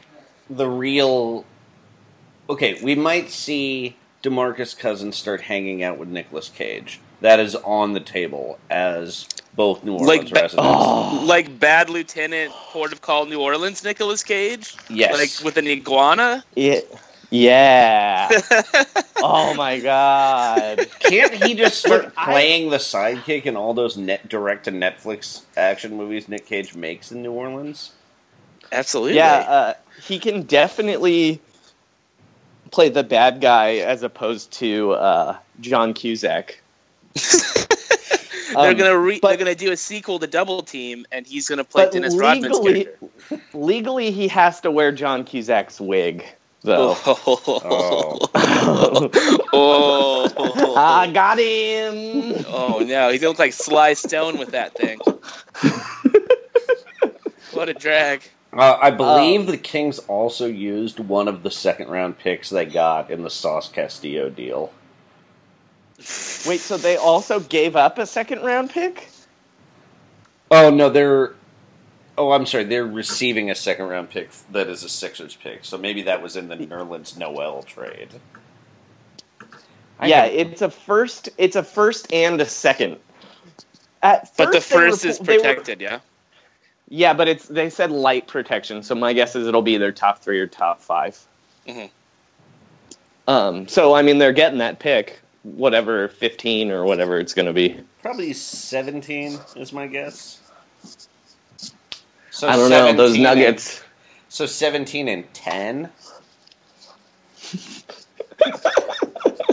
the real... Okay, we might see DeMarcus Cousins start hanging out with Nicolas Cage. That is on the table as both New Orleans like ba- residents. Oh. Like Bad Lieutenant, Port of Call, New Orleans, Nicolas Cage? Yes. Like with an iguana? Yeah. Yeah. Oh, my God. Can't he just start playing the sidekick in all those net direct-to-Netflix action movies Nick Cage makes in New Orleans? Absolutely. Yeah, uh, he can definitely play the bad guy as opposed to uh, John Cusack. They're gonna re- but, they're gonna do a sequel to Double Team, and he's gonna play Dennis Rodman's character. Legally, he has to wear John Cusack's wig. Though. Oh. Oh. Oh. I got him. Oh, no. He looked like Sly Stone with that thing. What a drag. Uh, I believe um, the Kings also used one of the second-round picks they got in the Sauce Castillo deal. Wait, so they also gave up a second-round pick? Oh, no, they're... Oh, I'm sorry, they're receiving a second-round pick that is a Sixers pick, so maybe that was in the Nerlens Noel trade. I yeah, can... it's a first It's a first and a second. At first but the first were, is protected, were, yeah? Yeah, but it's they said light protection, so my guess is it'll be their top three or top five. Mm-hmm. Um, so, I mean, they're getting that pick, whatever, fifteen or whatever it's going to be. Probably seventeen is my guess. So I don't know, those Nuggets. And, so seventeen and ten?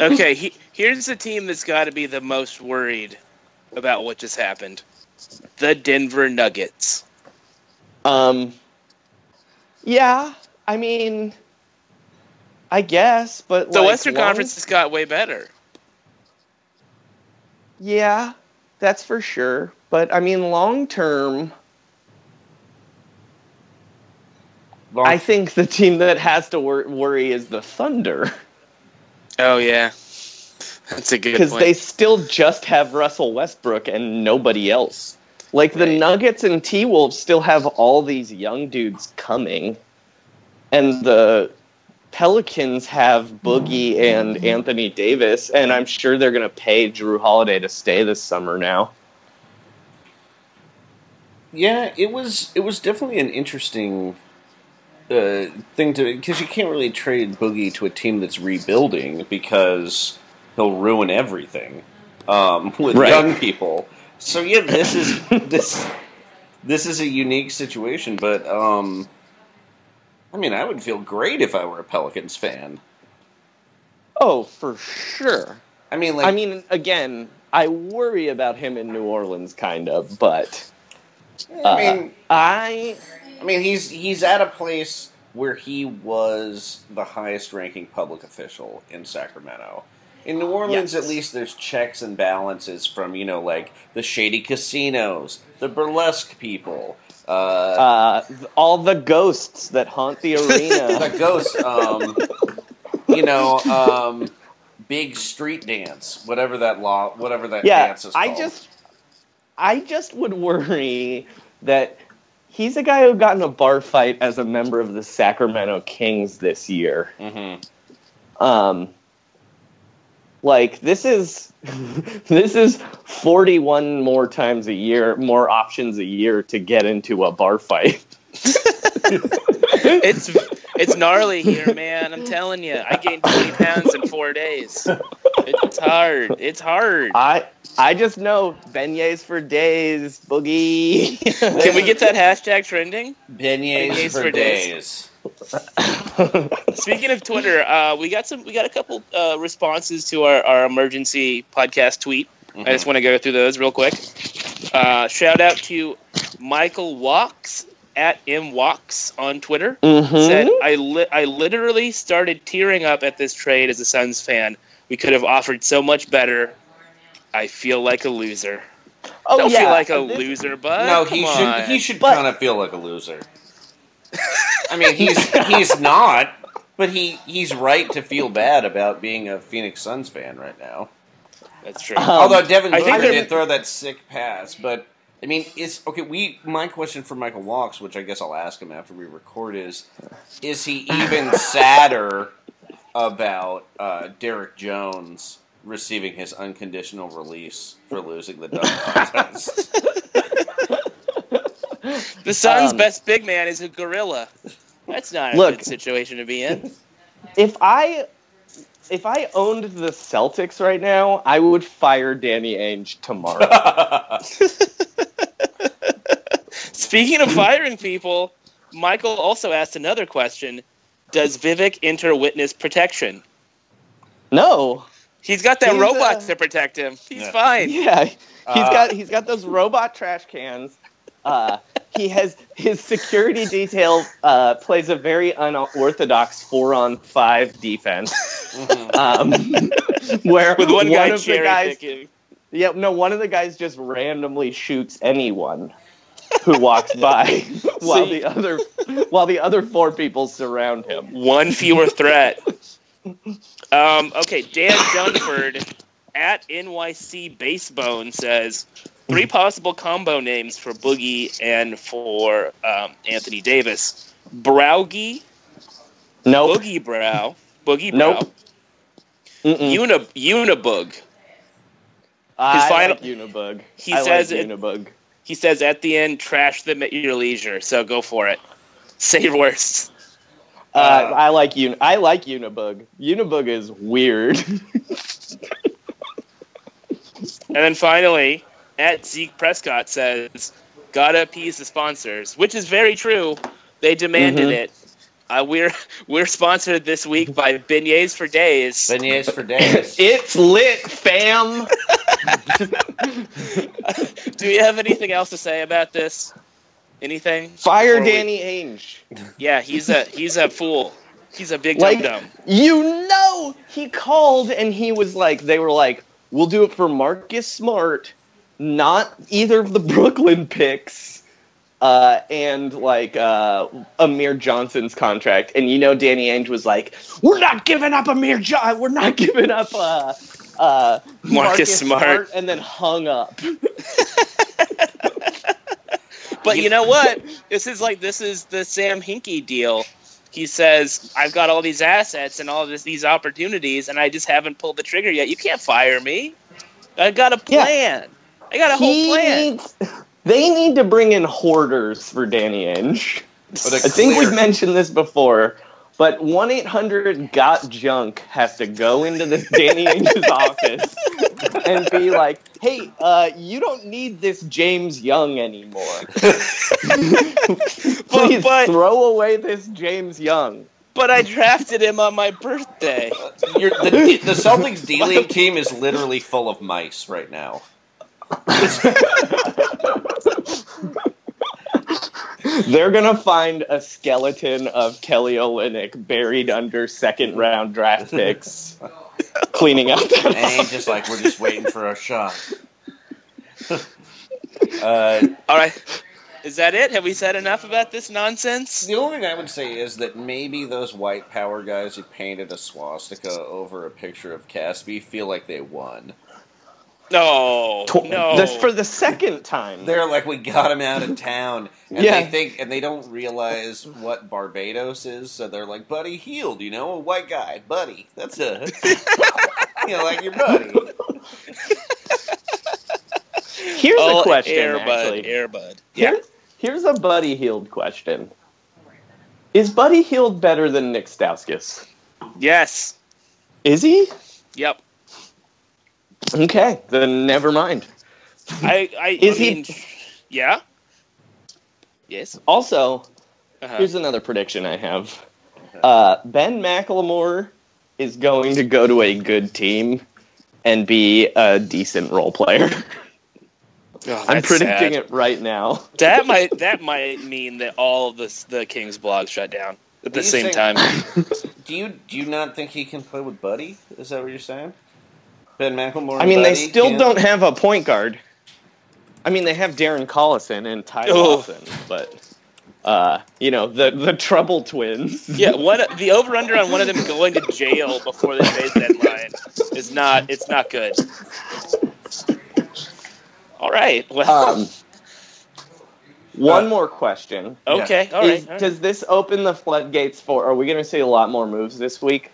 Okay, he, here's the team that's got to be the most worried about what just happened. The Denver Nuggets. Um. Yeah, I mean, I guess, but the like, Western one... Conference has got way better. Yeah, that's for sure. But I mean, long term, long... I think the team that has to wor- worry is the Thunder. Oh yeah. That's a good point. Because they still just have Russell Westbrook and nobody else. Like, the right. Nuggets and T-Wolves still have all these young dudes coming. And the Pelicans have Boogie and Anthony Davis. And I'm sure they're going to pay Jrue Holiday to stay this summer now. Yeah, it was it was definitely an interesting uh, thing to... Because you can't really trade Boogie to a team that's rebuilding because... He'll ruin everything um, with right. young people. So yeah, this is this this is a unique situation. But um, I mean, I would feel great if I were a Pelicans fan. Oh, for sure. I mean, like, I mean, again, I worry about him in New Orleans, kind of. But uh, I mean, I, I mean, he's he's at a place where he was the highest-ranking public official in Sacramento. In New Orleans, yes. At least, there's checks and balances from, you know, like, the shady casinos, the burlesque people. Uh, uh, all the ghosts that haunt the arena. The ghosts, um, you know, um, big street dance, whatever that law, whatever that yeah, dance is called. I just, I just would worry that he's a guy who got in a bar fight as a member of the Sacramento Kings this year. Mm-hmm. Um... Like, this is this is forty-one more times a year, more options a year to get into a bar fight. It's it's gnarly here, man. I'm telling you, I gained twenty pounds in four days. It's hard. It's hard. I I just know beignets for days, Boogie. Can we get that hashtag trending? Beignets, beignets for, for days. days. Speaking of Twitter, uh, we got some. We got a couple uh, responses to our, our emergency podcast tweet. Mm-hmm. I just want to go through those real quick. Uh, shout out to Michael Walks at MWalks on Twitter. Mm-hmm. Said I li- I literally started tearing up at this trade as a Suns fan. We could have offered so much better. I feel like a loser. Oh, Don't yeah. feel like a loser, bud. No, he Come should. On. He should but- kind of feel like a loser. I mean, he's he's not, but he, he's right to feel bad about being a Phoenix Suns fan right now. That's true. Um, Although Devin Booker did throw that sick pass, but I mean, is okay. We my question for Michael Walks, which I guess I'll ask him after we record, is is he even sadder about uh, Derrick Jones receiving his unconditional release for losing the dunk contest? The Suns' um, best big man is a gorilla. That's not a look, good situation to be in. If I if I owned the Celtics right now, I would fire Danny Ainge tomorrow. Speaking of firing people, Michael also asked another question. Does Vivek enter witness protection? No. He's got that he's robot a... to protect him. He's yeah. fine. Yeah. He's uh, got he's got those robot trash cans. Uh, he has his security detail uh, plays a very unorthodox four on five defense, mm-hmm. um, where with one, one guy of the guys, yeah, no, one of the guys just randomly shoots anyone. who walks by while See? the other while the other four people surround him. One fewer threat. Um, okay, Dan Dunford at N Y C Basebone says three possible combo names for Boogie and for um, Anthony Davis: Browgie, nope. Boogie Brow, Boogie Brow, nope. Unib- Unibug. His I final, like Unibug. He I says like Unibug. It, he says at the end, trash them at your leisure. So go for it. Say worse. Uh, uh, I like Un. I like Unibug. Unibug is weird. And then finally, at Zeke Prescott says, "Gotta appease the sponsors," which is very true. They demanded mm-hmm. it. Uh, we're we're sponsored this week by Beignets for Days. Beignets for Days. It's lit, fam. Do you have anything else to say about this? Anything? Fire Before Danny we... Ainge. Yeah, he's a he's a fool. He's a big like, dum-dum. You know, he called and he was like, they were like, we'll do it for Marcus Smart, not either of the Brooklyn picks, uh, and like uh, Amir Johnson's contract. And you know, Danny Ainge was like, we're not giving up Amir John. We're not giving up uh, uh, Marcus, Marcus Smart. Smart, and then hung up. But you know what? This is like this is the Sam Hinkie deal. He says, I've got all these assets and all this, these opportunities, and I just haven't pulled the trigger yet. You can't fire me. I got a plan. Yeah. I got a he whole plan. Needs, they need to bring in hoarders for Danny Ainge. I think we've mentioned this before, but one eight hundred got junk has to go into this Danny Ainge's office and be like, hey, uh, you don't need this James Young anymore. Please but, but, throw away this James Young. But I drafted him on my birthday. You're, the, the Celtics D-League team is literally full of mice right now. They're going to find a skeleton of Kelly Olynyk buried under second-round draft picks. Cleaning up. That ain't just like we're just waiting for our shot. uh, All right. Is that it? Have we said enough about this nonsense? The only thing I would say is that maybe those white power guys who painted a swastika over a picture of Caspi feel like they won. No, no. This for the second time. They're like, we got him out of town. And yeah. they think, and they don't realize what Barbados is, so they're like, buddy healed, you know, a white guy, buddy. That's a, you know, like your buddy. Here's oh, a question, Airbud, actually. Airbud. Yeah. Here's, here's a Buddy Hield question. Is Buddy Hield better than Nick Stauskas? Yes. Is he? Yep. Okay, then never mind. I, I is I he? Mean, yeah. Yes. Also, uh-huh. here's another prediction I have. Uh, Ben McLemore is going to go to a good team and be a decent role player. Oh, I'm predicting sad. it right now. That might that might mean that all of the the Kings blogs shut down at the same think, time. Do you do you not think he can play with Buddy? Is that what you're saying? Ben McLemore. I mean, Buddy they still can... don't have a point guard. I mean, they have Darren Collison and Ty Lawson, but uh, you know the the trouble twins. Yeah, what the over under on one of them going to jail before the trade deadline is not it's not good. All right. Well, um, one uh, more question. Okay. Yeah. All, right, is, all right. Does this open the floodgates for? Are we going to see a lot more moves this week?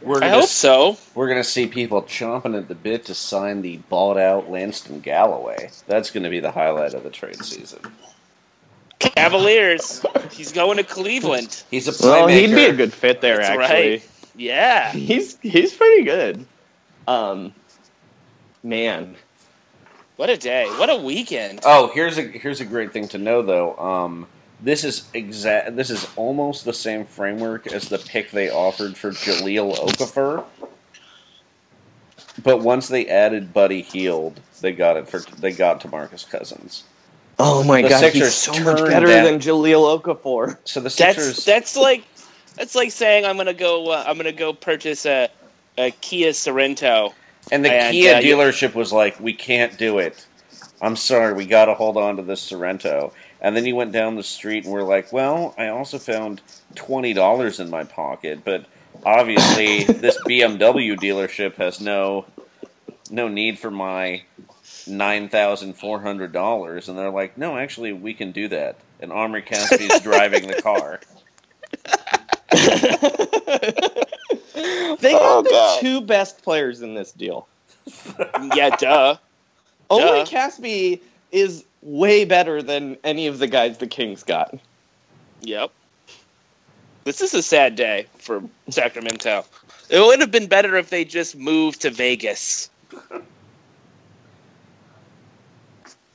We're gonna I hope s- so. We're going to see people chomping at the bit to sign the balled-out Lanston Galloway. That's going to be the highlight of the trade season. Cavaliers. He's going to Cleveland. He's a playmaker. Well, he'd be a good fit there. That's actually. Right. Yeah. He's he's pretty good. Um, man. What a day! What a weekend! Oh, here's a here's a great thing to know though. Um, this is exact. This is almost the same framework as the pick they offered for Jahlil Okafor, but once they added Buddy Hield, they got it for they got DeMarcus Cousins. Oh my the God! Sixers he's so much better down. than Jahlil Okafor. So the Sixers. That's, that's like that's like saying I'm gonna go uh, I'm gonna go purchase a, a Kia Sorento. And the and, Kia uh, dealership was like, we can't do it. I'm sorry, we got to hold on to this Sorento. And then he went down the street and we're like, well, I also found twenty dollars in my pocket, but obviously this B M W dealership has no no need for my nine thousand four hundred dollars. And they're like, no, actually, we can do that. And Omri Cassidy's driving the car. They got oh, the God. two best players in this deal. Yeah, duh. Omri Caspi is way better than any of the guys the Kings got. Yep. This is a sad day for Sacramento. It would have been better if they just moved to Vegas. The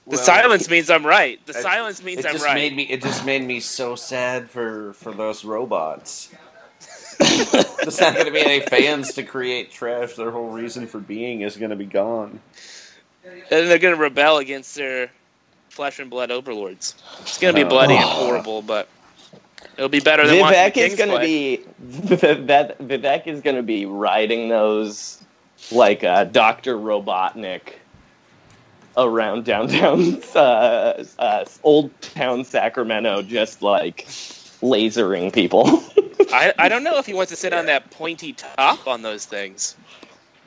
well, silence means I'm right. The I, silence means I'm right. Made me, it just made me so sad for, for those robots. There's not going to be any fans to create trash. Their whole reason for being is going to be gone. And they're going to rebel against their flesh and blood overlords. It's going to be oh. bloody and horrible, but it'll be better than Vivek watching the Kings is gonna play. Be, Vivek, Vivek is going to be riding those like uh, Doctor Robotnik around downtown uh, uh, Old Town Sacramento, just like lasering people. I, I don't know if he wants to sit on that pointy top on those things.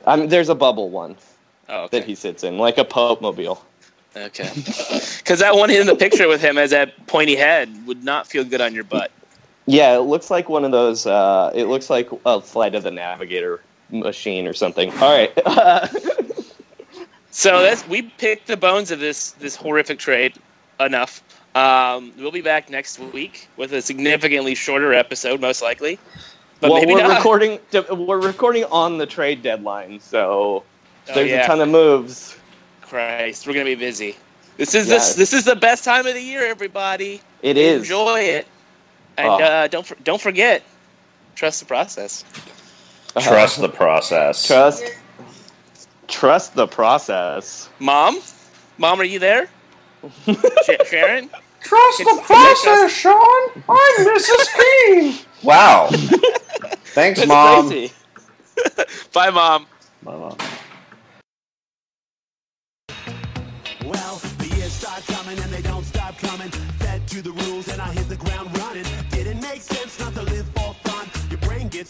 Um, there's a bubble one oh, okay. that he sits in, like a Pope Mobile. Okay. Because that one in the picture with him as that pointy head would not feel good on your butt. Yeah, it looks like one of those, uh, it looks like a Flight of the Navigator machine or something. All right. So that's, we picked the bones of this, this horrific trade enough. Um, we'll be back next week with a significantly shorter episode, most likely. But well, maybe we're not. recording. We're recording on the trade deadline, so oh, there's yeah. a ton of moves. Christ, we're gonna be busy. This is yes. this. This is the best time of the year, everybody. It is. Enjoy it, and oh. uh, don't for, don't forget. Trust the process. Uh-huh. Trust the process. Trust. Trust the process. Mom, mom, are you there? Sharon. Trust it's the process, Sean. I'm Missus Keane. Wow. Thanks, That's Mom. Bye, Mom. Bye, Mom. Well, the years start coming and they don't stop coming. Fed to the rules and I hit the ground running. Didn't make sense not to live for fun. Your brain gets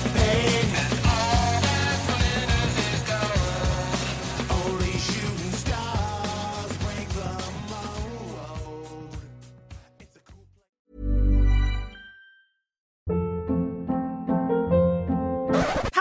paid. And all that glitters is gold. Only shooting stars break the mold. It's a cool place.